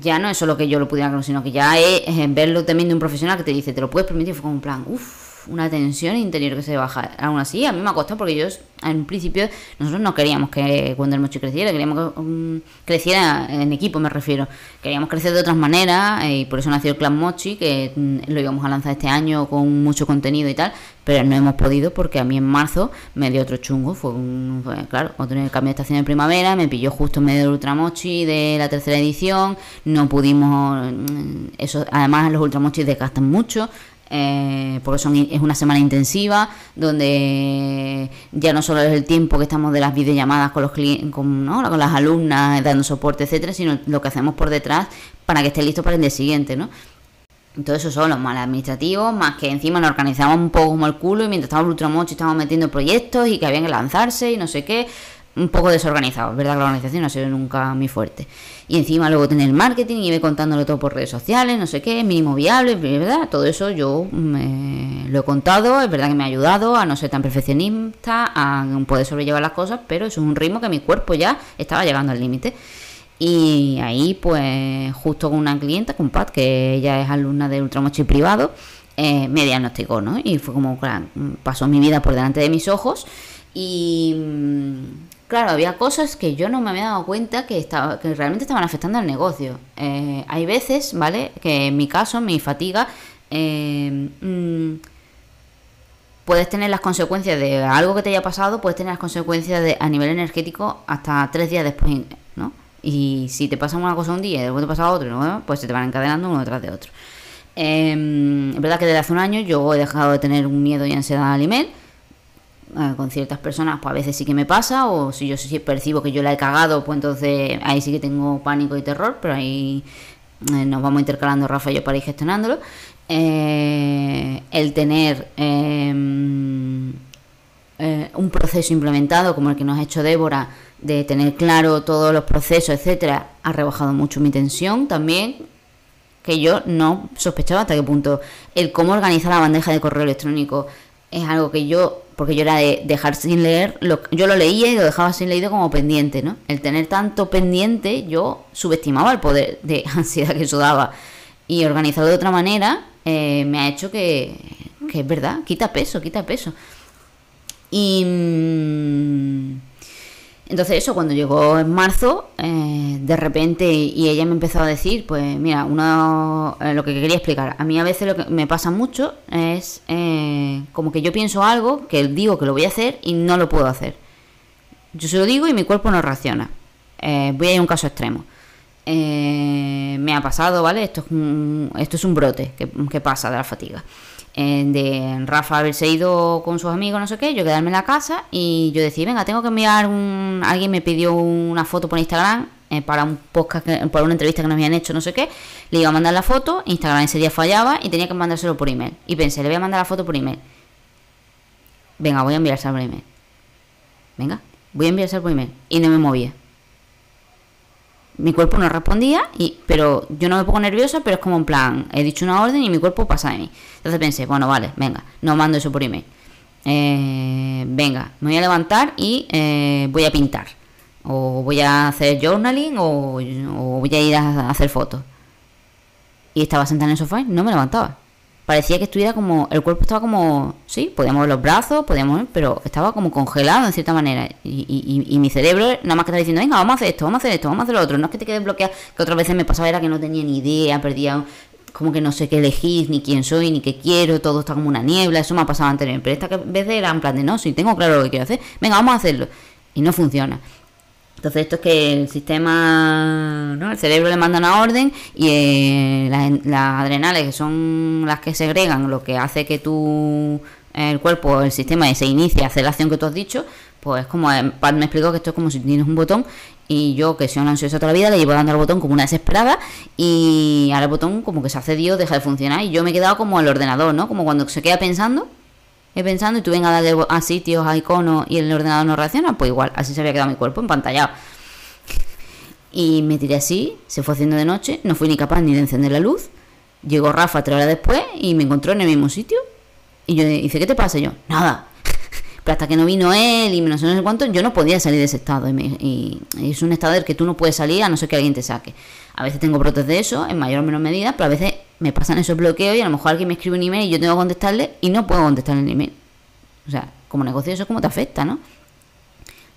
Ya no es solo que yo lo pudiera, sino que ya es, es verlo también de un profesional que te dice, te lo puedes permitir, fue como un plan, uff. Una tensión interior que se baja. Aún así, a mí me ha costado porque yo, en principio, nosotros no queríamos que cuando el Mochi creciera, queríamos que um, creciera en equipo, me refiero. Queríamos crecer de otras maneras, eh, y por eso nació el Clan Mochi, que mm, lo íbamos a lanzar este año con mucho contenido y tal, pero no hemos podido porque a mí en marzo me dio otro chungo. Fue, un, fue claro, otro cambio de estación de primavera, me pilló justo en medio del Ultramochi de la tercera edición, no pudimos... Eso, además, los Ultramochis desgastan mucho, Eh, porque son, es una semana intensiva donde ya no solo es el tiempo que estamos de las videollamadas con los clientes, con, ¿no? con las alumnas dando soporte, etcétera, sino lo que hacemos por detrás para que esté listo para el día siguiente, ¿no? Todo eso son los malos administrativos, más que encima nos organizamos un poco como el culo, y mientras estábamos Ultramochi estábamos metiendo proyectos y que habían que lanzarse y no sé qué, un poco desorganizados, ¿verdad? La organización no ha sido nunca muy fuerte. Y encima luego tener el marketing y ve contándolo todo por redes sociales, no sé qué, mínimo viable, ¿verdad? Todo eso yo me lo he contado, es verdad que me ha ayudado a no ser tan perfeccionista, a poder sobrellevar las cosas, pero eso es un ritmo que mi cuerpo ya estaba llegando al límite. Y ahí, pues, justo con una clienta, con Pat, que ella es alumna de Ultramochi privado, eh, me diagnosticó, ¿no? Y fue como, claro, pasó mi vida por delante de mis ojos y... Claro, había cosas que yo no me había dado cuenta que, estaba, que realmente estaban afectando al negocio. Eh, hay veces, ¿vale?, que en mi caso, mi fatiga, eh, mmm, puedes tener las consecuencias de algo que te haya pasado, puedes tener las consecuencias de, a nivel energético hasta tres días después, ¿no? Y si te pasa una cosa un día y después te pasa otro, ¿no?, pues se te van encadenando uno tras de otro. Eh, es verdad que desde hace un año yo he dejado de tener un miedo y ansiedad al email. Con ciertas personas pues a veces sí que me pasa, o si yo sí percibo que yo la he cagado, pues entonces ahí sí que tengo pánico y terror, pero ahí nos vamos intercalando Rafa y yo para ir gestionándolo. Eh, el tener eh, eh, un proceso implementado como el que nos ha hecho Débora, de tener claro todos los procesos, etcétera, ha rebajado mucho mi tensión también, que yo no sospechaba hasta qué punto. El cómo organizar la bandeja de correo electrónico es algo que yo, porque yo era de dejar sin leer, lo, yo lo leía y lo dejaba sin leído como pendiente, ¿no? El tener tanto pendiente, yo subestimaba el poder de ansiedad que eso daba. Y organizado de otra manera, eh, me ha hecho que, que es verdad, quita peso, quita peso. Y entonces eso, cuando llegó en marzo, eh, de repente, y ella me empezó a decir, pues mira, uno, eh, lo que quería explicar, a mí a veces lo que me pasa mucho es eh, como que yo pienso algo, que digo que lo voy a hacer y no lo puedo hacer. Yo se lo digo y mi cuerpo no reacciona. Eh, voy a ir a un caso extremo. eh, me ha pasado, ¿vale? Esto es un, esto es un brote que, que pasa de la fatiga. Eh, de Rafa haberse ido con sus amigos, no sé qué, yo quedarme en la casa y yo decir, venga, tengo que enviar un... Alguien me pidió una foto por Instagram eh, para un podcast, que, para una entrevista que nos habían hecho, no sé qué. Le iba a mandar la foto, Instagram ese día fallaba y tenía que mandárselo por email. Y pensé, le voy a mandar la foto por email. Venga, voy a enviársela por email. Venga, voy a enviársela por email. Y no me movía. Mi cuerpo no respondía, y, pero yo no me pongo nerviosa, pero es como en plan, he dicho una orden y mi cuerpo pasa de mí. Entonces pensé, bueno, vale, venga, no mando eso por email. Eh, venga, me voy a levantar y eh, voy a pintar. O voy a hacer journaling o, o voy a ir a hacer fotos. Y estaba sentada en el sofá y no me levantaba. Parecía que estuviera como, el cuerpo estaba como, sí, podíamos mover los brazos, podíamos mover, pero estaba como congelado en cierta manera. Y, y, y mi cerebro nada más que estaba diciendo, venga, vamos a hacer esto, vamos a hacer esto, vamos a hacer lo otro. No es que te quedes bloqueado, que otras veces me pasaba era que no tenía ni idea, perdía, como que no sé qué elegir, ni quién soy, ni qué quiero, todo está como una niebla, eso me ha pasado anteriormente. Pero esta vez era en plan de, no, si tengo claro lo que quiero hacer, venga, vamos a hacerlo. Y no funciona. Entonces esto es que el sistema, ¿no? El cerebro le manda una orden y eh, las, las adrenales, que son las que segregan, lo que hace que tú, el cuerpo, el sistema se inicie a hacer la acción que tú has dicho, pues como eh, Pat me explicó que esto es como si tienes un botón y yo, que soy una ansiosa toda la vida, le llevo dando al botón como una desesperada y ahora el botón como que se hace Dios, deja de funcionar y yo me he quedado como el ordenador, ¿no? Como cuando se queda pensando. Pensando y tú vengas a darle a sitios, a iconos y el ordenador no reacciona, pues igual, así se había quedado mi cuerpo empantallado. Y me tiré así, se fue haciendo de noche, no fui ni capaz ni de encender la luz. Llegó Rafa tres horas después y me encontró en el mismo sitio. Y yo dice, ¿qué te pasa? Y yo, nada. Pero hasta que no vino él y no sé, no sé cuánto, yo no podía salir de ese estado. Y, me, y, y es un estado del que tú no puedes salir a no ser que alguien te saque. A veces tengo brotes de eso, en mayor o menor medida, pero a veces me pasan esos bloqueos y a lo mejor alguien me escribe un email y yo tengo que contestarle y no puedo contestarle el email. O sea, como negocio eso como te afecta, ¿no?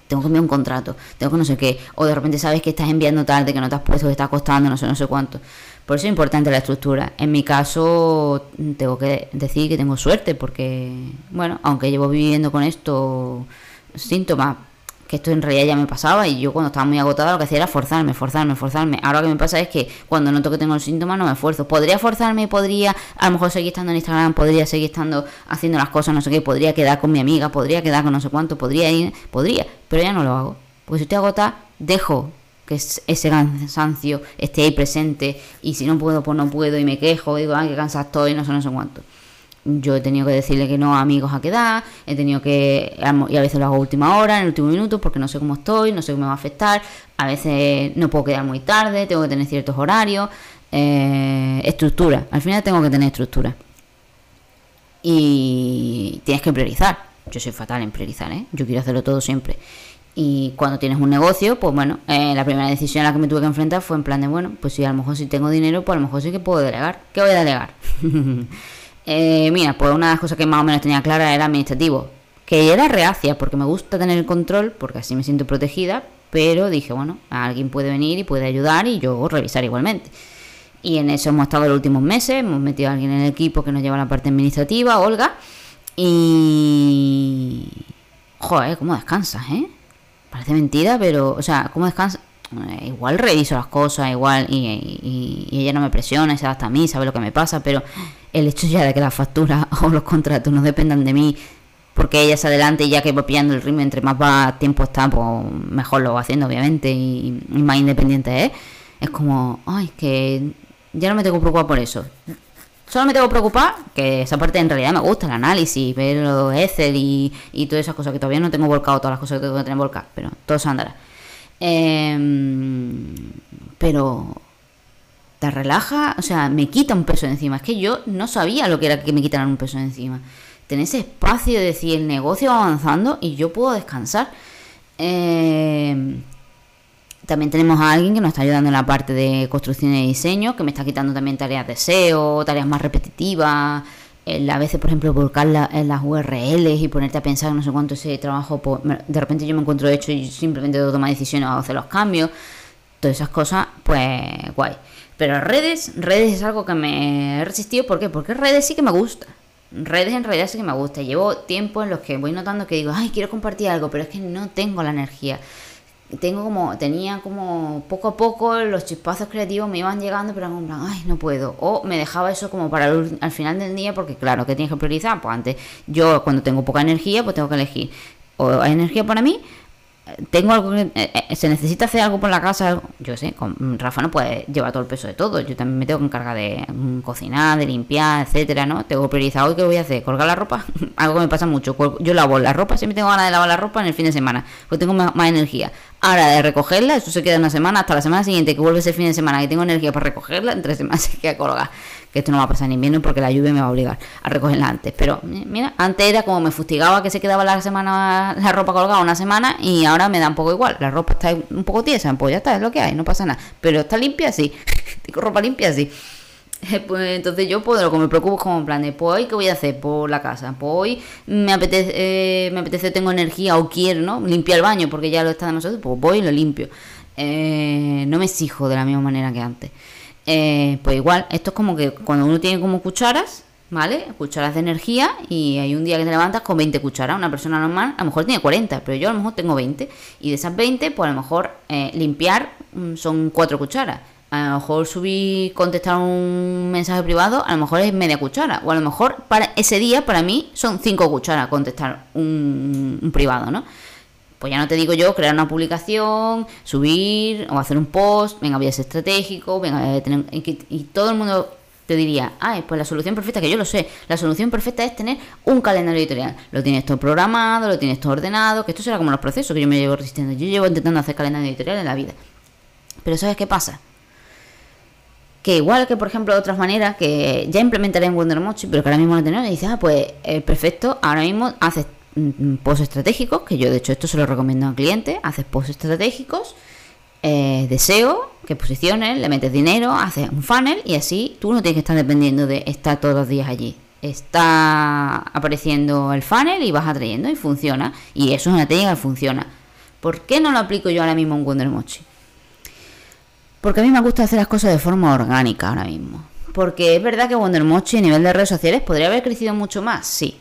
Tengo que enviar un contrato, tengo que no sé qué, o de repente sabes que estás enviando tarde, que no te has puesto, que estás costando, no sé, no sé cuánto. Por eso es importante la estructura. En mi caso, tengo que decir que tengo suerte porque, bueno, aunque llevo viviendo con estos síntomas, que esto en realidad ya me pasaba y yo cuando estaba muy agotada lo que hacía era forzarme, forzarme, forzarme. Ahora lo que me pasa es que cuando noto que tengo el síntoma no me esfuerzo. Podría forzarme, podría a lo mejor seguir estando en Instagram, podría seguir estando haciendo las cosas, no sé qué, podría quedar con mi amiga, podría quedar con no sé cuánto, podría ir, podría, pero ya no lo hago. Porque si estoy agotada, dejo que ese cansancio esté ahí presente y si no puedo, pues no puedo y me quejo, digo, ay, qué cansada estoy, no sé, no sé cuánto. Yo he tenido que decirle que no a amigos a quedar, he tenido que, y a veces lo hago a última hora, en el último minuto, porque no sé cómo estoy, no sé cómo me va a afectar, a veces no puedo quedar muy tarde, tengo que tener ciertos horarios, eh, estructura, al final tengo que tener estructura. Y tienes que priorizar, yo soy fatal en priorizar, ¿eh? Yo quiero hacerlo todo siempre. Y cuando tienes un negocio, pues bueno, eh, la primera decisión a la que me tuve que enfrentar fue en plan de, bueno, pues si a lo mejor si tengo dinero, pues a lo mejor sí que puedo delegar. ¿Qué voy a delegar? Eh, mira, pues una de las cosas que más o menos tenía clara era administrativo, que era reacia porque me gusta tener el control, porque así me siento protegida, pero dije, bueno, alguien puede venir y puede ayudar y yo revisar igualmente. Y en eso hemos estado los últimos meses, hemos metido a alguien en el equipo que nos lleva la parte administrativa, Olga, y... Joder, cómo descansas, ¿eh? Parece mentira, pero, o sea, cómo descansas... Eh, igual reviso las cosas, igual, y, y, y ella no me presiona, se adapta a mí, sabe lo que me pasa, pero... El hecho ya de que las facturas o los contratos no dependan de mí, porque ella se adelante y ya que va pillando el ritmo, entre más va tiempo está, pues mejor lo va haciendo, obviamente, y, y más independiente es. Es como, ay, es que ya no me tengo que preocupar por eso. Solo me tengo que preocupar, que esa parte en realidad me gusta, el análisis, ver los Excel y, y todas esas cosas que todavía no tengo volcado, todas las cosas que tengo que tener volcadas, pero todo se andará. Eh, pero... Te relaja, o sea, me quita un peso de encima. Es que yo no sabía lo que era que me quitaran un peso de encima. Tener ese espacio de decir, el negocio va avanzando y yo puedo descansar. Eh, también tenemos a alguien que nos está ayudando en la parte de construcción y diseño, que me está quitando también tareas de S E O, tareas más repetitivas. El, a veces, por ejemplo, volcar la, las U R Ls y ponerte a pensar no sé cuánto ese trabajo. Por, de repente yo me encuentro hecho y simplemente debo tomar decisiones o hacer los cambios. Todas esas cosas, pues guay. Pero redes, redes es algo que me he resistido. ¿Por qué? Porque redes sí que me gusta. Redes en realidad sí que me gusta. Llevo tiempo en los que voy notando que digo, ay, quiero compartir algo, pero es que no tengo la energía. tengo como, tenía como poco a poco los chispazos creativos me iban llegando, pero en plan, ay, no puedo, o me dejaba eso como para el, al final del día, porque claro, ¿qué tienes que priorizar? Pues antes, yo cuando tengo poca energía, pues tengo que elegir, o hay energía para mí, tengo algo que, eh, se necesita hacer algo por la casa, yo sé, con, Rafa no puede llevar todo el peso de todo, yo también me tengo que encargar de um, cocinar, de limpiar, etcétera, ¿no? Tengo priorizado, hoy ¿qué voy a hacer? ¿Colgar la ropa? Algo que me pasa mucho, yo lavo la ropa, siempre tengo ganas de lavar la ropa en el fin de semana, porque tengo más, más energía. Ahora de recogerla, eso se queda una semana, hasta la semana siguiente que vuelve ese fin de semana, que tengo energía para recogerla, en tres semanas se queda colgada. Que esto no va a pasar en invierno porque la lluvia me va a obligar a recogerla antes. Pero mira, antes era como me fustigaba que se quedaba la semana la ropa colgada una semana, y ahora me da un poco igual. La ropa está un poco tiesa, pues ya está, es lo que hay, no pasa nada. Pero está limpia, sí. Tengo ropa limpia, sí. Pues entonces yo puedo, lo que me preocupo es como en plan de, pues hoy qué voy a hacer por la casa, pues hoy me apetece, eh, me apetece, tengo energía o quiero, ¿no? Limpiar el baño porque ya lo está demasiado, pues voy y lo limpio. Eh, no me exijo de la misma manera que antes. Eh, pues igual, esto es como que cuando uno tiene como cucharas, ¿vale? Cucharas de energía, y hay un día que te levantas con veinte cucharas, una persona normal a lo mejor tiene cuarenta, pero yo a lo mejor tengo veinte, y de esas veinte, pues a lo mejor eh, limpiar son cuatro cucharas, a lo mejor subir, contestar un mensaje privado, a lo mejor es media cuchara, o a lo mejor para ese día para mí son cinco cucharas contestar un, un privado, ¿no? Pues ya no te digo yo, crear una publicación, subir o hacer un post, venga, voy a ser estratégico, venga, eh, tener, y, y todo el mundo te diría, ay, pues la solución perfecta, que yo lo sé, la solución perfecta es tener un calendario editorial. Lo tienes todo programado, lo tienes todo ordenado, que esto será como los procesos que yo me llevo resistiendo. Yo llevo intentando hacer calendario editorial en la vida. Pero ¿sabes qué pasa? Que igual que, por ejemplo, de otras maneras que ya implementaré en Wonder Mochi, pero que ahora mismo no tenemos, y dices, ah, pues eh, perfecto, ahora mismo haces posts estratégicos, que yo de hecho esto se lo recomiendo al cliente, haces posts estratégicos, eh, de S E O, que posiciones, le metes dinero, haces un funnel, y así tú no tienes que estar dependiendo de estar todos los días allí, está apareciendo el funnel y vas atrayendo y funciona, y eso es una técnica que funciona. ¿Por qué no lo aplico yo ahora mismo en Wonder Mochi? Porque a mí me gusta hacer las cosas de forma orgánica ahora mismo, porque es verdad que Wonder Mochi a nivel de redes sociales podría haber crecido mucho más, sí.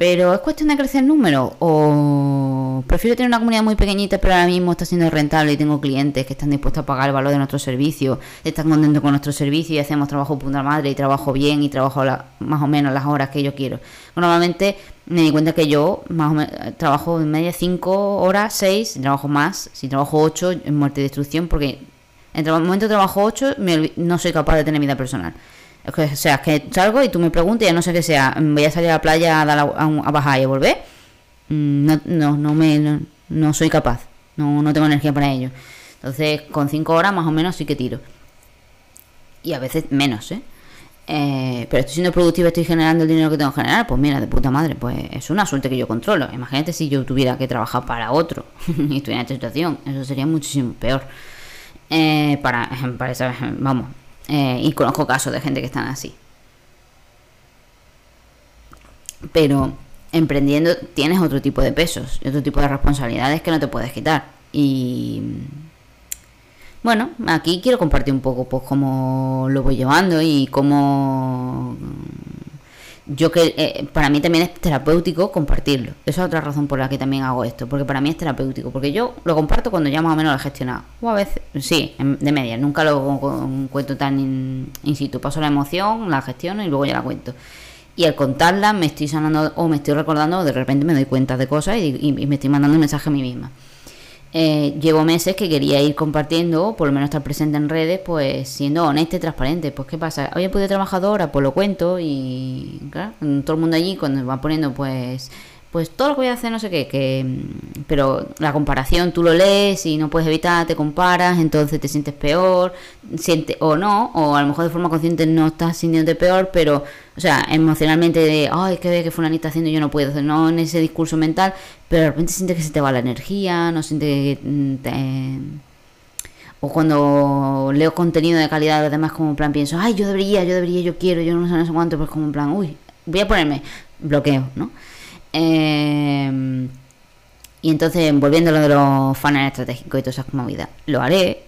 Pero ¿es cuestión de crecer números? ¿O prefiero tener una comunidad muy pequeñita pero ahora mismo está siendo rentable y tengo clientes que están dispuestos a pagar el valor de nuestro servicio, están contentos con nuestro servicio y hacemos trabajo puta madre y trabajo bien y trabajo la, más o menos las horas que yo quiero? Normalmente me di cuenta que yo más o menos trabajo en media cinco horas, seis, si trabajo más, si trabajo ocho es muerte y destrucción, porque en el momento que trabajo ocho me, no soy capaz de tener vida personal. O sea, es que salgo y tú me preguntas, y a no ser que sea, voy a salir a la playa a, dar a, a bajar y a volver, no, no, no, me, no, no soy capaz, no, no tengo energía para ello. Entonces, con cinco horas más o menos sí que tiro. Y a veces menos, ¿eh? Eh, pero estoy siendo productiva, estoy generando el dinero que tengo que generar, pues mira, de puta madre, pues es una suerte que yo controlo. Imagínate si yo tuviera que trabajar para otro y estuviera en esta situación, eso sería muchísimo peor. Eh, para, para esa, vamos. Eh, y conozco casos de gente que están así. Pero emprendiendo tienes otro tipo de pesos, otro tipo de responsabilidades que no te puedes quitar. Y bueno, aquí quiero compartir un poco pues cómo lo voy llevando y cómo yo que eh, para mí también es terapéutico compartirlo. Esa es otra razón por la que también hago esto, porque para mí es terapéutico, porque yo lo comparto cuando ya más o menos lo he gestionado, o a veces sí, de media, nunca lo cuento tan in, in situ, paso la emoción, la gestiono y luego ya la cuento, y al contarla me estoy sanando o me estoy recordando, o de repente me doy cuenta de cosas y, y, y me estoy mandando un mensaje a mí misma. Eh, llevo meses que quería ir compartiendo, o por lo menos estar presente en redes, pues siendo honesta y transparente. Pues qué pasa, hoy he podido trabajar dos horas, pues lo cuento, y claro, todo el mundo allí cuando va poniendo pues pues todo lo que voy a hacer, no sé qué, que pero la comparación tú lo lees y no puedes evitar, te comparas, entonces te sientes peor, siente o no, o a lo mejor de forma consciente no estás sintiéndote peor, pero o sea, emocionalmente de, ay, es que ve que fulanita haciendo, yo no puedo, no en ese discurso mental, pero de repente sientes que se te va la energía, no sientes que te... O cuando leo contenido de calidad de los demás, como en plan pienso, ay, yo debería, yo debería, yo quiero, yo no sé, no sé cuánto, pues como en plan, uy, voy a ponerme bloqueo, ¿no? Eh... Y entonces, volviendo a lo de los funnels estratégicos y todas esas movidas, lo haré,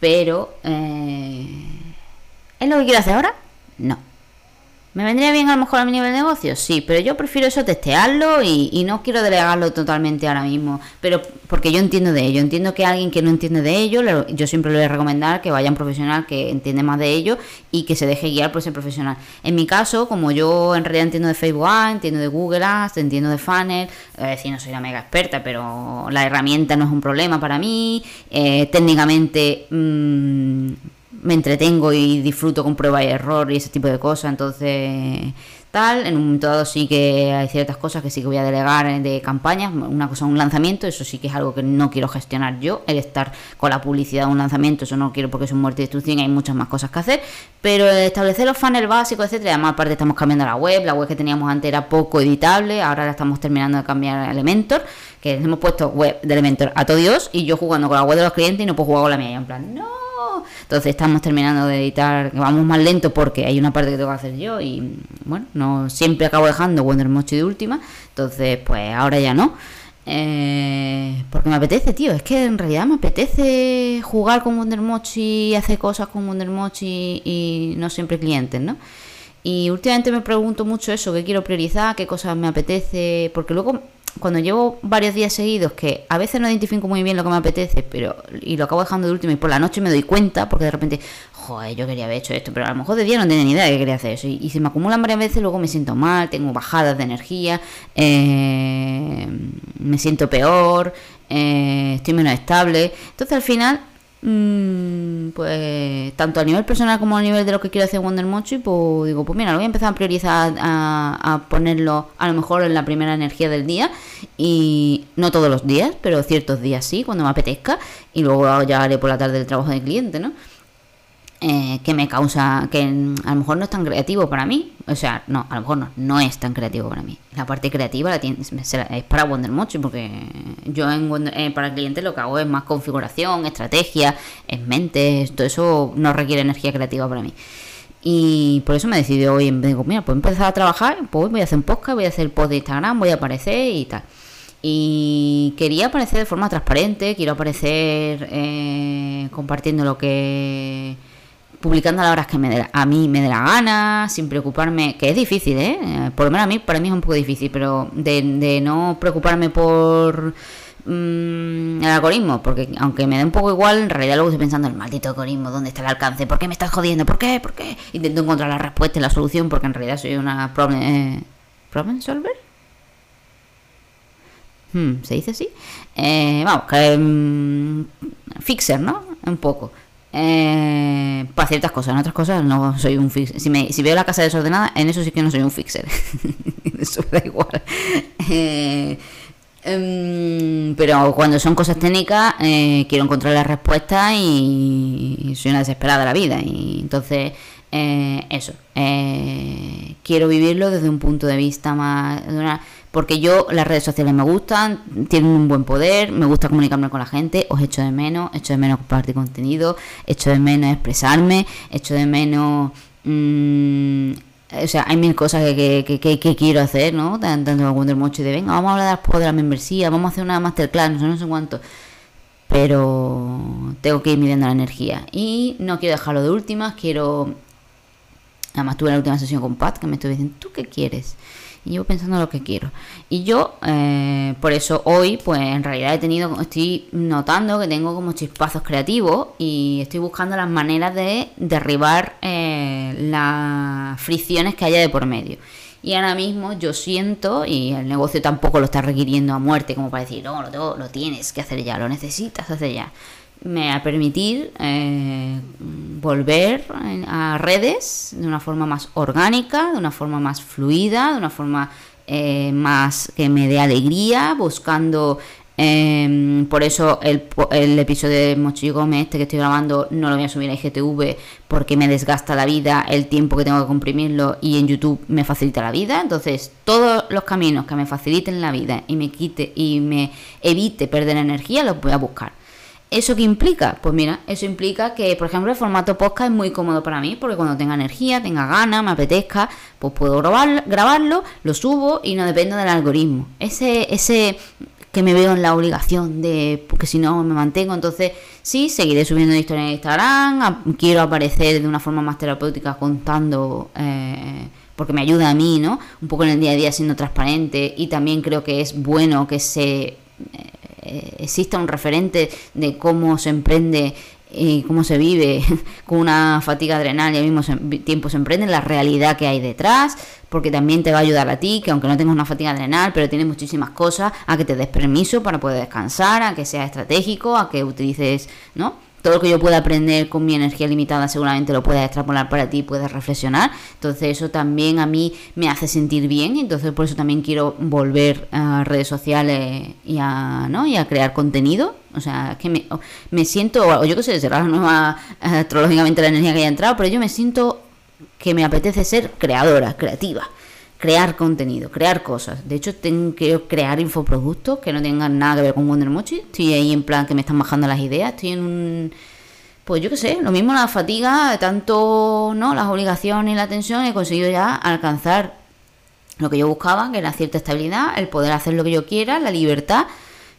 pero... Eh... ¿Es lo que quiero hacer ahora? No. ¿Me vendría bien a lo mejor a mi nivel de negocio? Sí, pero yo prefiero eso testearlo y, y no quiero delegarlo totalmente ahora mismo. Pero porque yo entiendo de ello, entiendo que alguien que no entiende de ello, yo siempre le voy a recomendar que vaya a un profesional que entiende más de ello y que se deje guiar por ese profesional. En mi caso, como yo en realidad entiendo de Facebook Ads, entiendo de Google Ads, entiendo de funnel, es decir, no soy la mega experta, pero la herramienta no es un problema para mí, eh, técnicamente... Mmm, me entretengo y disfruto con prueba y error y ese tipo de cosas, entonces tal, en un momento dado sí que hay ciertas cosas que sí que voy a delegar de campañas, una cosa un lanzamiento, eso sí que es algo que no quiero gestionar yo, el estar con la publicidad de un lanzamiento, eso no quiero porque es un muerte y destrucción, hay muchas más cosas que hacer, pero establecer los funnels básicos, etcétera, además aparte estamos cambiando la web, la web que teníamos antes era poco editable, ahora la estamos terminando de cambiar a Elementor, que les hemos puesto web de Elementor a todo Dios y yo jugando con la web de los clientes y no puedo jugar con la mía, y en plan, no. Entonces estamos terminando de editar, vamos más lento porque hay una parte que tengo que hacer yo y bueno, no siempre acabo dejando Wonder Mochi de última, entonces pues ahora ya no, eh, porque me apetece, tío, es que en realidad me apetece jugar con Wonder Mochi, hacer cosas con Wonder Mochi y no siempre clientes, ¿no? Y últimamente me pregunto mucho eso, qué quiero priorizar, qué cosas me apetece, porque luego... Cuando llevo varios días seguidos que a veces no identifico muy bien lo que me apetece, pero y lo acabo dejando de último y por la noche me doy cuenta porque de repente, joder, yo quería haber hecho esto, pero a lo mejor de día no tenía ni idea de que quería hacer eso. Y, y se me acumulan varias veces, luego me siento mal, tengo bajadas de energía, eh, me siento peor, eh, estoy menos estable. Entonces al final, mmm, pues tanto a nivel personal como a nivel de lo que quiero hacer en Wonder Mochi, pues digo, pues mira, lo voy a empezar a priorizar, a, a ponerlo a lo mejor en la primera energía del día. Y no todos los días, pero ciertos días sí, cuando me apetezca, y luego ya haré por la tarde el trabajo del cliente, ¿no? Eh, que me causa, que a lo mejor no es tan creativo para mí, o sea, no, a lo mejor no, no es tan creativo para mí. La parte creativa la tiene, es para Wonder Mochi, porque yo en Wonder, eh, para clientes lo que hago es más configuración, estrategia, es mente, todo eso no requiere energía creativa para mí. Y por eso me decidí hoy, digo, mira, pues empezar a trabajar, pues voy a hacer un podcast, voy a hacer el post de Instagram, voy a aparecer y tal. Y quería aparecer de forma transparente, quiero aparecer eh, compartiendo lo que... publicando a las horas que me de la, a mí me dé la gana, sin preocuparme, que es difícil, ¿eh? Por lo menos a mí, para mí es un poco difícil, pero de, de no preocuparme por... el algoritmo, porque aunque me da un poco igual, en realidad luego estoy pensando el maldito algoritmo, ¿dónde está el alcance? ¿Por qué me estás jodiendo? ¿Por qué? ¿Por qué? Intento encontrar la respuesta y la solución, porque en realidad soy una problem, eh, problem solver. Hmm, ¿se dice así? Eh, vamos, que um, fixer, ¿no? Un poco. Eh, para ciertas cosas, en otras cosas no soy un fixer. Si, me, si veo la casa desordenada, en eso sí que no soy un fixer. Eso me da igual. Eh, Pero cuando son cosas técnicas, eh, quiero encontrar la respuesta y soy una desesperada de la vida. Y entonces, eh, eso. Eh, quiero vivirlo desde un punto de vista más... De una, porque yo, las redes sociales me gustan, tienen un buen poder, me gusta comunicarme con la gente, os echo de menos, echo de menos compartir contenido, echo de menos expresarme, echo de menos... Mmm, o sea, hay mil cosas que, que, que, que quiero hacer, ¿no? Tanto en Wonder Mochi de, venga, vamos a hablar después de la membresía, vamos a hacer una masterclass, no sé, no sé cuánto. Pero tengo que ir midiendo la energía. Y no quiero dejarlo de últimas, quiero... Además tuve la última sesión con Pat, que me estuvo diciendo, ¿tú qué quieres? Y yo pensando lo que quiero. Y yo, eh, por eso hoy, pues en realidad he tenido, estoy notando que tengo como chispazos creativos y estoy buscando las maneras de derribar eh, las fricciones que haya de por medio. Y ahora mismo yo siento, y el negocio tampoco lo está requiriendo a muerte, como para decir, no, lo, lo tienes que hacer ya, lo necesitas hacer ya. Me va a permitir eh, volver a redes de una forma más orgánica, de una forma más fluida, de una forma eh, más que me dé alegría, buscando... Eh, por eso el, el episodio de Mochi Gómez este que estoy grabando no lo voy a subir a I G T V porque me desgasta la vida, el tiempo que tengo que comprimirlo, y en YouTube me facilita la vida. Entonces todos los caminos que me faciliten la vida y me quite y me evite perder energía los voy a buscar. ¿Eso qué implica? Pues mira, eso implica que, por ejemplo, el formato podcast es muy cómodo para mí, porque cuando tenga energía, tenga ganas, me apetezca, pues puedo grabar, grabarlo, lo subo y no dependo del algoritmo. Ese, ese que me veo en la obligación de, porque si no me mantengo. Entonces sí, seguiré subiendo una historia en Instagram, a, quiero aparecer de una forma más terapéutica contando, eh, porque me ayuda a mí, ¿no? Un poco en el día a día siendo transparente, y también creo que es bueno que se eh, exista un referente de cómo se emprende y cómo se vive con una fatiga adrenal y al mismo tiempo se emprende la realidad que hay detrás, porque también te va a ayudar a ti, que aunque no tengas una fatiga adrenal, pero tienes muchísimas cosas, a que te des permiso para poder descansar, a que seas estratégico, a que utilices, ¿no? Todo lo que yo pueda aprender con mi energía limitada seguramente lo puedas extrapolar para ti, puedes reflexionar. Entonces eso también a mí me hace sentir bien, entonces por eso también quiero volver a redes sociales y a, ¿no? y a crear contenido. O sea, es que me, me siento, o yo qué sé, será la nueva, astrológicamente la energía que haya entrado, pero yo me siento que me apetece ser creadora, creativa, crear contenido, crear cosas. De hecho, tengo que crear infoproductos que no tengan nada que ver con Wonder Mochi. Estoy ahí en plan que me están bajando las ideas, estoy en un... Pues yo qué sé, lo mismo la fatiga, tanto no las obligaciones y la tensión, he conseguido ya alcanzar lo que yo buscaba, que era cierta estabilidad, el poder hacer lo que yo quiera, la libertad,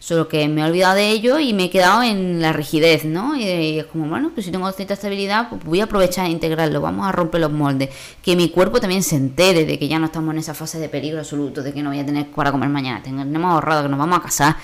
solo que me he olvidado de ello y me he quedado en la rigidez, ¿no? Y, y es como, bueno, pues si tengo cierta estabilidad, pues voy a aprovechar e integrarlo, vamos a romper los moldes, que mi cuerpo también se entere de que ya no estamos en esa fase de peligro absoluto, de que no voy a tener para comer mañana, tenemos ahorrado, que nos vamos a casar,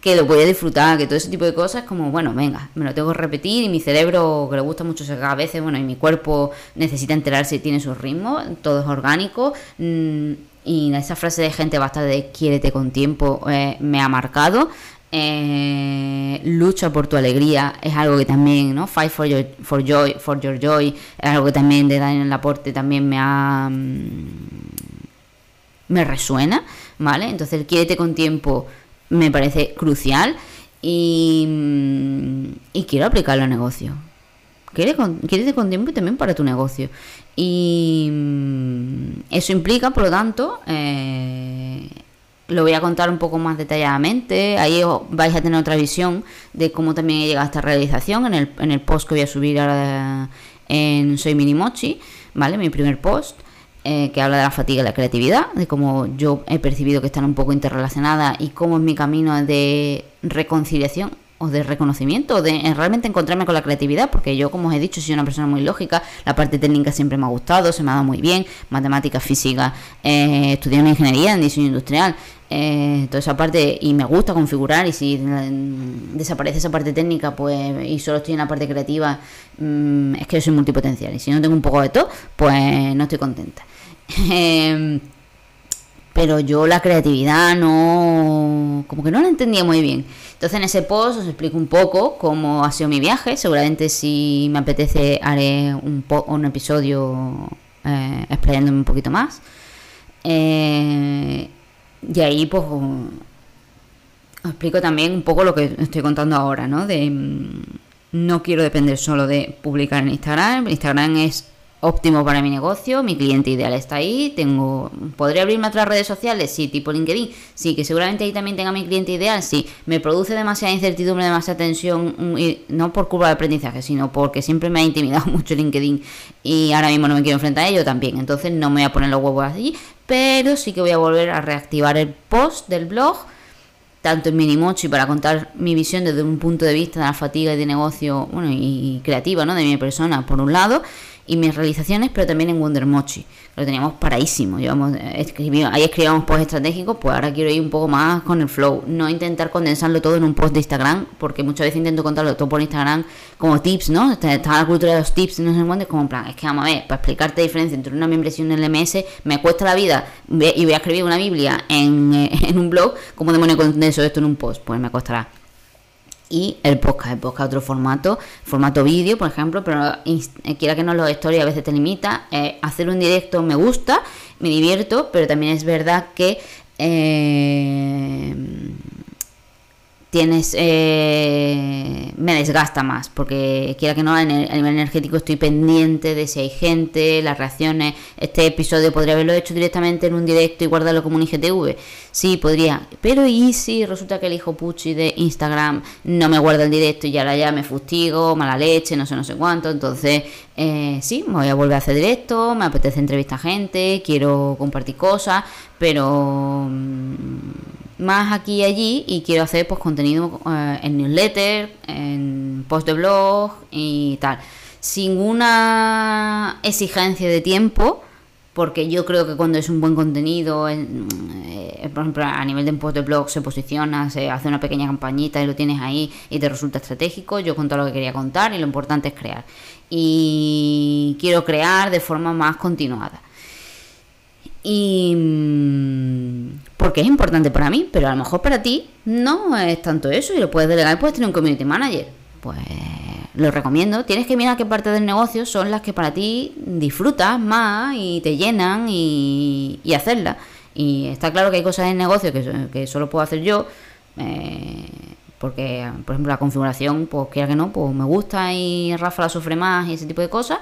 que lo voy a disfrutar, que todo ese tipo de cosas, como, bueno, venga, me lo tengo que repetir, y mi cerebro, que le gusta mucho secar a veces, bueno, y mi cuerpo necesita enterarse y tiene su ritmo, todo es orgánico. mmm, Y esa frase de gente bastante de quiérete con tiempo eh, me ha marcado. Eh, lucha por tu alegría es algo que también, ¿no? Fight for your, for joy, for your joy es algo que también de Daniel Laporte también me ha me resuena, ¿vale? Entonces el quiérete con tiempo me parece crucial y, y quiero aplicarlo al negocio. Quiérete con tiempo y también para tu negocio. Y eso implica, por lo tanto, eh, lo voy a contar un poco más detalladamente. Ahí vais a tener otra visión de cómo también he llegado a esta realización en el, en el post que voy a subir ahora en Soy Mini Mochi, ¿vale? Mi primer post. Eh, que habla de la fatiga y la creatividad, de cómo yo he percibido que están un poco interrelacionadas y cómo es mi camino de reconciliación o de reconocimiento, o de realmente encontrarme con la creatividad, porque yo, como os he dicho, soy una persona muy lógica, la parte técnica siempre me ha gustado, se me ha dado muy bien, matemáticas, física, eh, estudié una ingeniería en diseño industrial, eh, toda esa parte, y me gusta configurar, y si desaparece esa parte técnica, pues, y solo estoy en la parte creativa, mmm, es que yo soy multipotencial, y si no tengo un poco de todo, pues no estoy contenta. Pero yo la creatividad no... como que no la entendía muy bien. Entonces en ese post os explico un poco cómo ha sido mi viaje. Seguramente si me apetece haré un, po un episodio eh, explayándome un poquito más. Eh, y ahí pues os explico también un poco lo que estoy contando ahora, ¿no? De, no quiero depender solo de publicar en Instagram. Instagram es... óptimo para mi negocio, mi cliente ideal está ahí, tengo, ¿podría abrirme otras redes sociales? Sí, tipo LinkedIn, sí, que seguramente ahí también tenga mi cliente ideal, sí, me produce demasiada incertidumbre, demasiada tensión, y no por culpa de aprendizaje, sino porque siempre me ha intimidado mucho LinkedIn y ahora mismo no me quiero enfrentar a ello también, entonces no me voy a poner los huevos allí, pero sí que voy a volver a reactivar el post del blog, tanto en Mini Mochi para contar mi visión desde un punto de vista de la fatiga y de negocio, bueno, y creativa, ¿no? De mi persona, por un lado, y mis realizaciones, pero también en Wonder Mochi, que lo teníamos paradísimo. Llevamos, escribimos, ahí escribíamos post estratégicos, pues ahora quiero ir un poco más con el flow, no intentar condensarlo todo en un post de Instagram, porque muchas veces intento contarlo todo por Instagram como tips, ¿no? Está, está la cultura de los tips, no sé cuánto, es como en plan, es que vamos a ver, para explicarte la diferencia entre una membresía y un L M S, me cuesta la vida, y voy a escribir una biblia en, en un blog, ¿cómo demonio condenso esto en un post? Pues me costará. Y el podcast, el podcast otro formato, formato vídeo, por ejemplo, pero quiera que no, los stories a veces te limita. Eh, hacer un directo me gusta, me divierto, pero también es verdad que eh, tienes eh, me desgasta más, porque quiera que no, a nivel energético estoy pendiente de si hay gente, las reacciones. Este episodio podría haberlo hecho directamente en un directo y guardarlo como un I G T V. Sí, podría, pero ¿y si resulta que el hijo Pucci de Instagram no me guarda el directo y ahora ya me fustigo, mala leche, no sé, no sé cuánto? Entonces, eh, sí, me voy a volver a hacer directo, me apetece entrevistar a gente, quiero compartir cosas, pero... Mmm, más aquí y allí, y quiero hacer pues contenido eh, en newsletter, en post de blog y tal, sin una exigencia de tiempo, porque yo creo que cuando es un buen contenido, en, eh, por ejemplo a nivel de post de blog se posiciona, se hace una pequeña campañita y lo tienes ahí y te resulta estratégico. Yo conté lo que quería contar y lo importante es crear, y quiero crear de forma más continuada. Y porque es importante para mí, pero a lo mejor para ti no es tanto eso y lo puedes delegar, y puedes tener un community manager. Pues lo recomiendo. Tienes que mirar qué parte del negocio son las que para ti disfrutas más y te llenan, y, y hacerlas. Y está claro que hay cosas en negocio que, que solo puedo hacer yo, eh, porque por ejemplo la configuración, pues quiera que no, pues me gusta y Rafa la sufre más y ese tipo de cosas.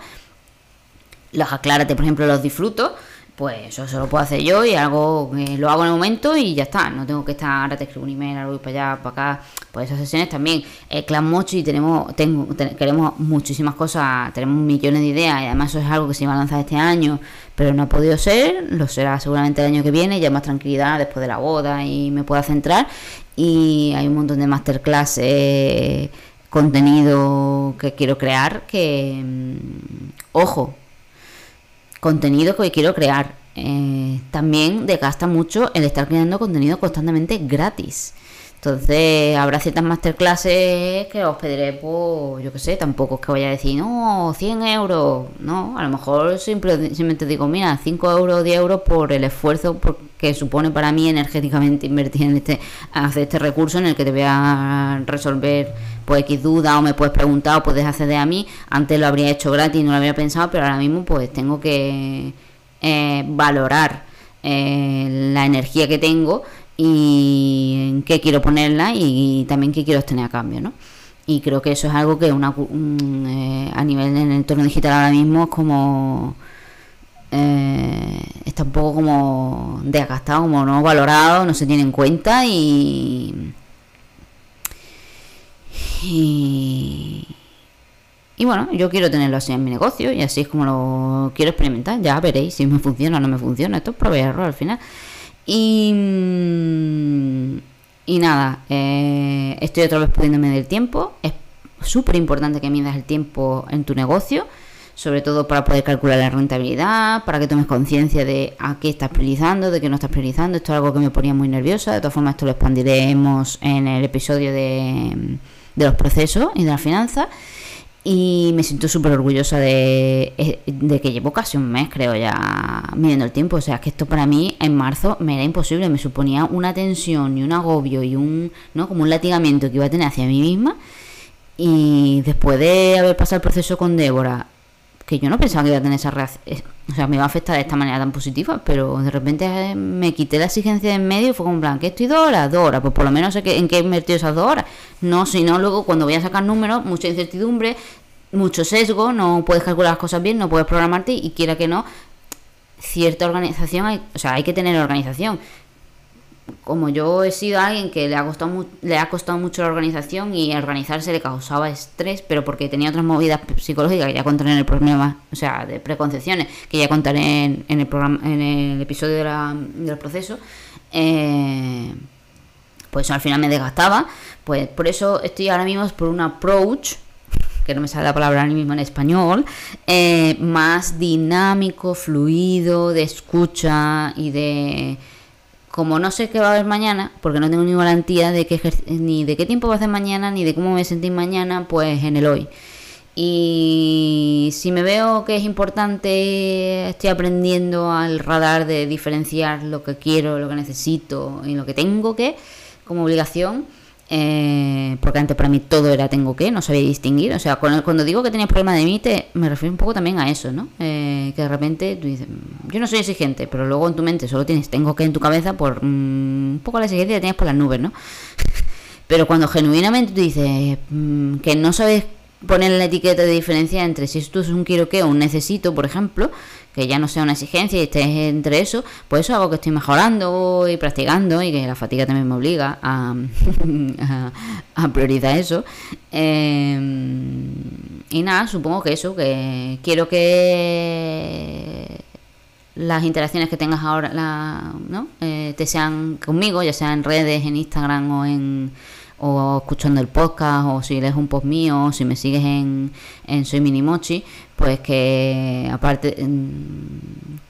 Los aclárate, por ejemplo, los disfruto. Pues eso solo puedo hacer yo y algo eh, lo hago en el momento y ya está. No tengo que estar, ahora te escribo un email, ahora voy para allá, para acá. Pues esas sesiones también. El Clan Mochi tenemos, tengo, ten, queremos muchísimas cosas, tenemos millones de ideas, y además eso es algo que se iba a lanzar este año, pero no ha podido ser, lo será seguramente el año que viene, ya más tranquilidad después de la boda y me pueda centrar. Y hay un montón de masterclass, eh, contenido que quiero crear, que, ojo, contenido que quiero crear, eh, también desgasta mucho el estar creando contenido constantemente gratis. Entonces habrá ciertas masterclasses que os pediré, pues yo que sé, tampoco es que vaya a decir no, cien euros, no, a lo mejor simplemente digo, mira, cinco euros, diez euros por el esfuerzo que supone para mí energéticamente invertir en este, hacer este recurso en el que te voy a resolver pues X duda, o me puedes preguntar o puedes acceder a mí. Antes lo habría hecho gratis, no lo habría pensado, pero ahora mismo pues tengo que eh, valorar eh, la energía que tengo y en qué quiero ponerla, y, y también qué quiero obtener a cambio, ¿no? Y creo que eso es algo que una, un, eh, a nivel en el entorno digital ahora mismo es como eh, está un poco como desgastado, como no valorado, no se tiene en cuenta, y Y, y bueno, yo quiero tenerlo así en mi negocio, y así es como lo quiero experimentar. Ya veréis si me funciona o no me funciona. Esto es prueba y error al final. Y, y nada, eh, estoy otra vez pudiéndome del tiempo. Es súper importante que midas el tiempo en tu negocio, sobre todo para poder calcular la rentabilidad, para que tomes conciencia de a qué estás priorizando, de qué no estás priorizando. Esto es algo que me ponía muy nerviosa. De todas formas, esto lo expandiremos en el episodio de... de los procesos y de la finanza, y me siento súper orgullosa de, de que llevo casi un mes, creo, ya midiendo el tiempo. O sea, que esto para mí en marzo me era imposible, me suponía una tensión y un agobio y un, ¿no?, como un latigamiento que iba a tener hacia mí misma. Y después de haber pasado el proceso con Débora, que yo no pensaba que iba a tener esa reacción, o sea, me iba a afectar de esta manera tan positiva, pero de repente me quité la exigencia de en medio y fue como en plan, ¿qué estoy dos horas? Dos horas, pues por lo menos sé que, en qué he invertido esas dos horas. No, sino luego cuando voy a sacar números, mucha incertidumbre, mucho sesgo, no puedes calcular las cosas bien, no puedes programarte, y quiera que no, cierta organización, hay, o sea, hay que tener organización. Como yo he sido alguien que le ha costado le ha costado mucho la organización, y organizarse le causaba estrés, pero porque tenía otras movidas psicológicas que ya contaré en el problema, o sea, de preconcepciones que ya contaré en, en el programa, en el episodio de la, del proceso, eh, pues al final me desgastaba. Pues por eso estoy ahora mismo por un approach, que no me sale la palabra ahora mismo en español, eh, más dinámico, fluido, de escucha y de... Como no sé qué va a haber mañana, porque no tengo ni garantía de que ni de qué tiempo va a hacer mañana, ni de cómo me sentí mañana, pues en el hoy. Y si me veo que es importante, estoy aprendiendo al radar de diferenciar lo que quiero, lo que necesito y lo que tengo que, como obligación. Eh, porque antes para mí todo era tengo que, no sabía distinguir. O sea, cuando, cuando digo que tenías problemas de límite, me refiero un poco también a eso, ¿no? Eh, que de repente tú dices, yo no soy exigente, pero luego en tu mente solo tienes tengo que en tu cabeza por mmm, un poco la exigencia que tienes por las nubes, ¿no? Pero cuando genuinamente tú dices mmm, que no sabes poner la etiqueta de diferencia entre si esto es un quiero que o un necesito, por ejemplo, que ya no sea una exigencia y estés entre eso, pues eso es algo que estoy mejorando y practicando, y que la fatiga también me obliga a, a, a priorizar eso. Eh, y nada, supongo que eso, que quiero que las interacciones que tengas ahora, la, ¿no? Eh, te sean conmigo, ya sea en redes, en Instagram o en o escuchando el podcast, o si lees un post mío, o si me sigues en, en Soy Mini Mochi, pues que aparte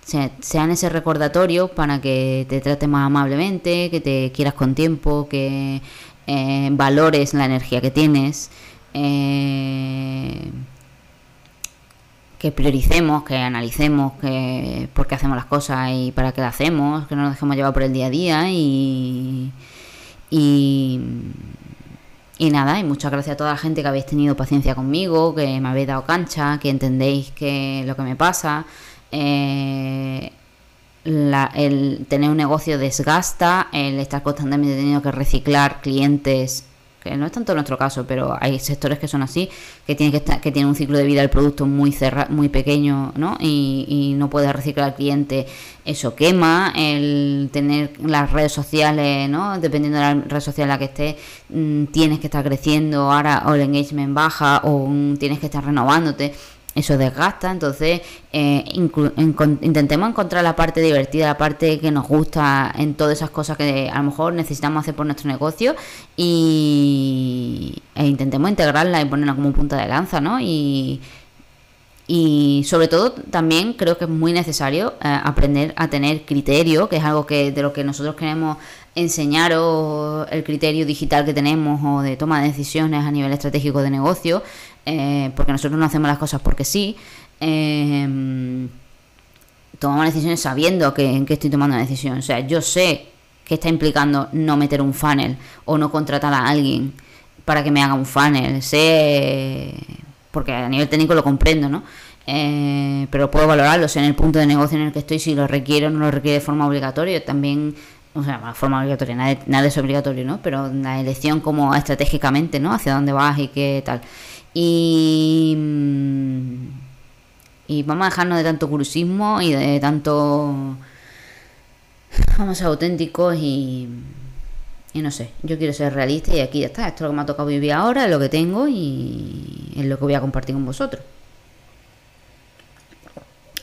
se, sean ese recordatorio para que te trates más amablemente, que te quieras con tiempo, que eh, valores la energía que tienes, eh, que prioricemos, que analicemos que por qué hacemos las cosas y para qué las hacemos, que no nos dejemos llevar por el día a día y y, y nada, y muchas gracias a toda la gente que habéis tenido paciencia conmigo, que me habéis dado cancha, que entendéis que lo que me pasa, eh, la, el tener un negocio desgasta, el estar constantemente teniendo que reciclar clientes, que no es tanto nuestro caso, pero hay sectores que son así, que tienen que estar, que tienen un ciclo de vida del producto muy cerrado, muy pequeño, ¿no? Y, y no puedes reciclar al cliente, eso quema. El tener las redes sociales, ¿no? Dependiendo de la red social en la que estés, tienes que estar creciendo, ahora o el engagement baja, o tienes que estar renovándote, eso desgasta. Entonces eh, inclu- en- intentemos encontrar la parte divertida, la parte que nos gusta en todas esas cosas que a lo mejor necesitamos hacer por nuestro negocio, y e intentemos integrarla y ponerla como punta de lanza, ¿no? Y, y sobre todo también creo que es muy necesario eh, aprender a tener criterio, que es algo que de lo que nosotros queremos enseñaros, el criterio digital que tenemos o de toma de decisiones a nivel estratégico de negocio, eh, porque nosotros no hacemos las cosas porque sí, eh, tomamos decisiones sabiendo que, en qué estoy tomando la decisión. O sea, yo sé que está implicando no meter un funnel o no contratar a alguien para que me haga un funnel, sé, porque a nivel técnico lo comprendo, ¿no? Eh, pero puedo valorarlo, o sea, en el punto de negocio en el que estoy, si lo requiero o no lo requiere de forma obligatoria, también. O sea, de forma obligatoria, nada, nada es obligatorio, ¿no? Pero la elección como estratégicamente, ¿no? Hacia dónde vas y qué tal. Y, y vamos a dejarnos de tanto cursismo y de tanto... Vamos a ser auténticos y... Y no sé, yo quiero ser realista y aquí ya está. Esto es lo que me ha tocado vivir ahora, es lo que tengo y es lo que voy a compartir con vosotros.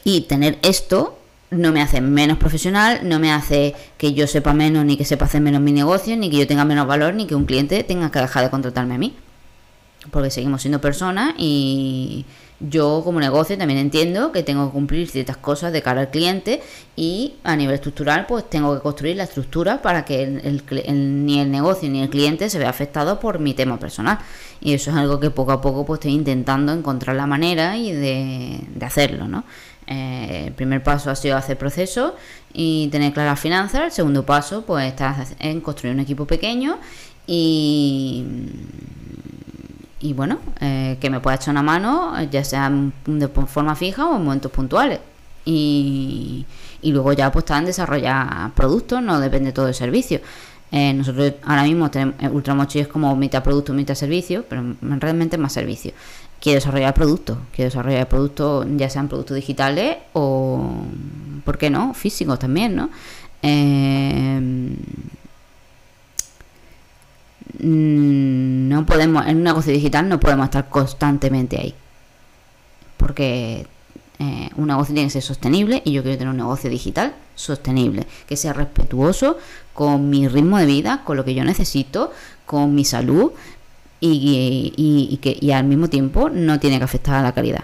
Y tener esto... no me hace menos profesional, no me hace que yo sepa menos, ni que sepa hacer menos mi negocio, ni que yo tenga menos valor, ni que un cliente tenga que dejar de contratarme a mí. Porque seguimos siendo personas y yo como negocio también entiendo que tengo que cumplir ciertas cosas de cara al cliente, y a nivel estructural pues tengo que construir la estructura para que el, el, el, ni el negocio ni el cliente se vea afectado por mi tema personal. Y eso es algo que poco a poco pues estoy intentando encontrar la manera y de, de hacerlo, ¿no? Eh, el primer paso ha sido hacer proceso y tener claras finanzas. El segundo paso pues está en construir un equipo pequeño y, y bueno, eh, que me pueda echar una mano, ya sea de forma fija o en momentos puntuales, y, y luego ya pues está en desarrollar productos, no depende todo del servicio. eh, nosotros ahora mismo tenemos Ultramochi, es como mitad producto, mitad servicio, pero realmente es más servicio. Quiero desarrollar productos, quiero desarrollar productos, ya sean productos digitales o, ¿por qué no?, físicos también, ¿no? Eh, no podemos, en un negocio digital no podemos estar constantemente ahí, porque eh, un negocio tiene que ser sostenible, y yo quiero tener un negocio digital sostenible, que sea respetuoso con mi ritmo de vida, con lo que yo necesito, con mi salud. Y, y, y que y al mismo tiempo no tiene que afectar a la calidad,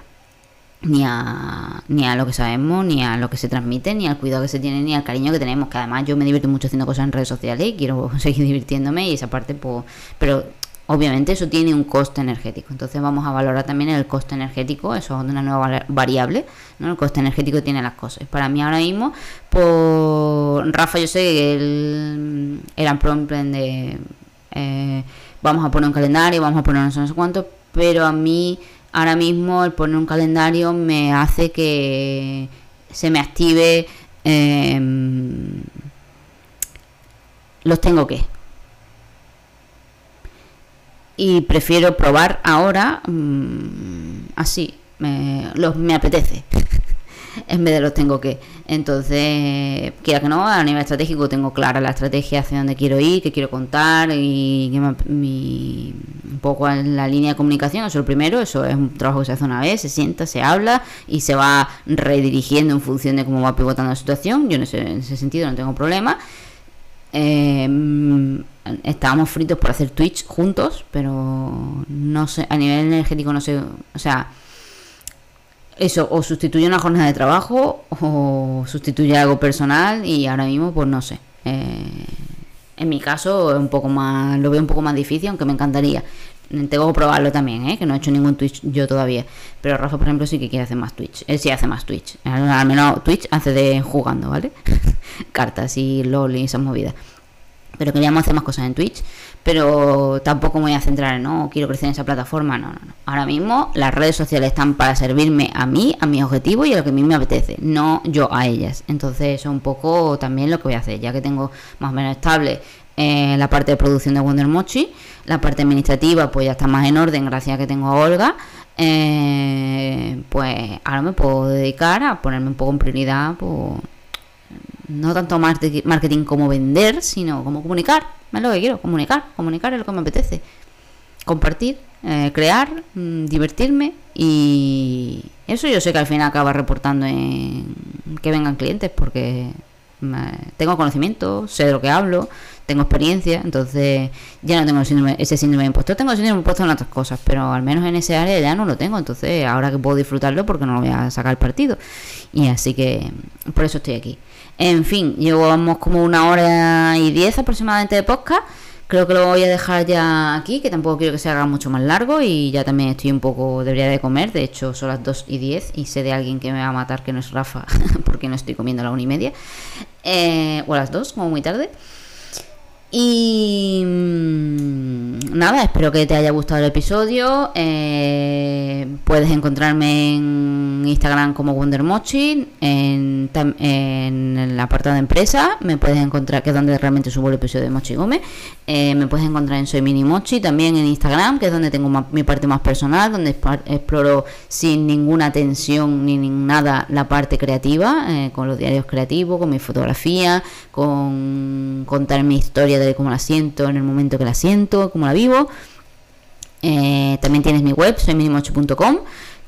ni a ni a lo que sabemos, ni a lo que se transmite, ni al cuidado que se tiene, ni al cariño que tenemos, que además yo me divierto mucho haciendo cosas en redes sociales y quiero seguir divirtiéndome, y esa parte pues, pero obviamente eso tiene un coste energético. Entonces vamos a valorar también el coste energético, eso es una nueva variable, ¿no? El coste energético que tienen las cosas. Para mí ahora mismo, por Rafa, yo sé que él era un plan de eh, vamos a poner un calendario, vamos a poner no sé, no sé cuánto, pero a mí ahora mismo el poner un calendario me hace que se me active, eh, los tengo que. Y prefiero probar ahora, mmm, así, me, los, me apetece. en vez de los tengo que. Entonces, quiera que no, a nivel estratégico tengo clara la estrategia hacia dónde quiero ir, qué quiero contar y que me, mi, un poco en la línea de comunicación. Eso es lo primero, eso es un trabajo que se hace una vez, se sienta, se habla y se va redirigiendo en función de cómo va pivotando la situación. Yo en ese, en ese sentido no tengo problema. Eh, estábamos fritos por hacer Twitch juntos, pero no sé, a nivel energético no sé, o sea, eso, o sustituye una jornada de trabajo o sustituye algo personal y ahora mismo pues no sé. Eh, en mi caso es un poco más, lo veo un poco más difícil, aunque me encantaría. Tengo que probarlo también, ¿eh? Que no he hecho ningún Twitch yo todavía. Pero Rafa, por ejemplo, sí que quiere hacer más Twitch. Él sí hace más Twitch. Al menos Twitch hace de jugando, ¿vale? Cartas y LOL y esas movidas. Pero queríamos hacer más cosas en Twitch. Pero tampoco me voy a centrar, ¿no? Quiero crecer en esa plataforma. No, no, no. Ahora mismo las redes sociales están para servirme a mí, a mis objetivos y a lo que a mí me apetece. No yo a ellas. Entonces eso es un poco también lo que voy a hacer. Ya que tengo más o menos estable eh, la parte de producción de Wonder Mochi. La parte administrativa pues ya está más en orden gracias a que tengo a Olga. Eh, pues ahora me puedo dedicar a ponerme un poco en prioridad, pues, no tanto marketing como vender, sino como comunicar. Es lo que quiero, comunicar. Comunicar es lo que me apetece. Compartir, eh, crear, mmm, divertirme. Y eso yo sé que al final acaba reportando en que vengan clientes porque tengo conocimiento, sé de lo que hablo, tengo experiencia, entonces ya no tengo el síndrome, ese síndrome de impostor. Tengo el síndrome de impostor en otras cosas, pero al menos en ese área ya no lo tengo, entonces ahora que puedo disfrutarlo porque no lo voy a sacar partido, y así que por eso estoy aquí. En fin, llevamos como una hora y diez aproximadamente de podcast. Creo que lo voy a dejar ya aquí, que tampoco quiero que se haga mucho más largo y ya también estoy un poco, debería de comer, de hecho son las dos y diez y sé de alguien que me va a matar que no es Rafa porque no estoy comiendo a la una y media eh, o a las dos, como muy tarde. Y nada, espero que te haya gustado el episodio. Eh, puedes encontrarme en Instagram como Wonder Mochi, en, en el apartado de empresa me puedes encontrar, que es donde realmente subo el episodio de Mochi Gómez. Eh, me puedes encontrar en Soy Mini Mochi también en Instagram, que es donde tengo ma mi parte más personal, donde exploro sin ninguna tensión ni nada la parte creativa, eh, con los diarios creativos, con mi fotografía, con contar mi historia de cómo la siento, en el momento que la siento, cómo la vivo. Eh, también tienes mi web, soy mini mochi punto com,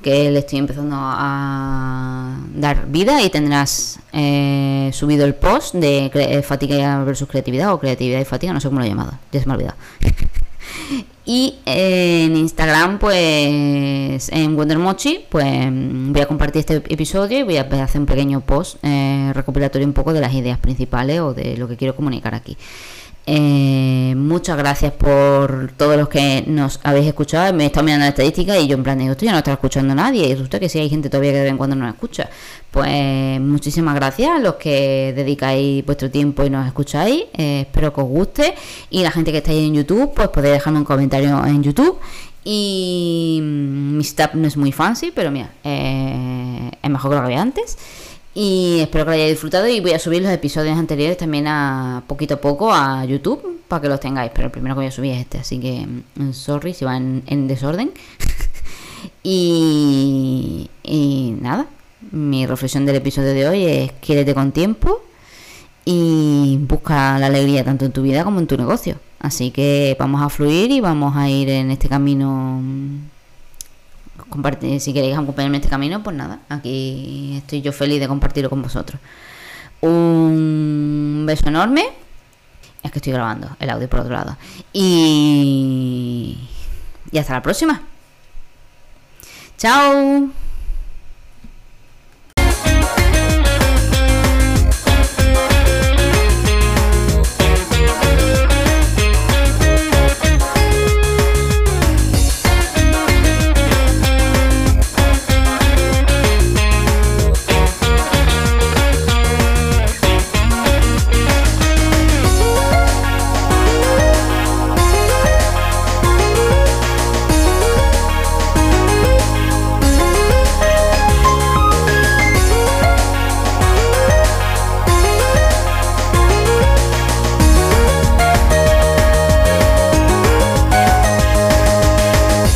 que le estoy empezando a dar vida y tendrás eh, subido el post de fatiga versus creatividad o creatividad y fatiga, no sé cómo lo he llamado, ya se me ha olvidado. Y eh, en Instagram, pues en Wonder Mochi, pues voy a compartir este episodio y voy a hacer un pequeño post eh, recopilatorio un poco de las ideas principales o de lo que quiero comunicar aquí. Eh, muchas gracias por todos los que nos habéis escuchado. Me he estado mirando la estadística y yo en plan digo, esto ya no está escuchando nadie, y resulta que sí hay gente todavía que de vez en cuando nos escucha. Pues muchísimas gracias a los que dedicáis vuestro tiempo y nos escucháis. Eh, espero que os guste, y la gente que estáis en YouTube, pues podéis dejarme un comentario en YouTube. Y mi setup no es muy fancy, pero mira, eh, es mejor que lo que había antes. Y espero que lo hayáis disfrutado, y voy a subir los episodios anteriores también a poquito a poco a YouTube para que los tengáis, pero el primero que voy a subir es este, así que sorry si va en, en desorden. y, y nada, mi reflexión del episodio de hoy es: quiérete con tiempo y busca la alegría tanto en tu vida como en tu negocio. Así que vamos a fluir y vamos a ir en este camino. Compartir, si queréis acompañarme en este camino, pues nada, aquí estoy yo feliz de compartirlo con vosotros. Un beso enorme. Es que estoy grabando el audio por otro lado. Y, y hasta la próxima. Chao.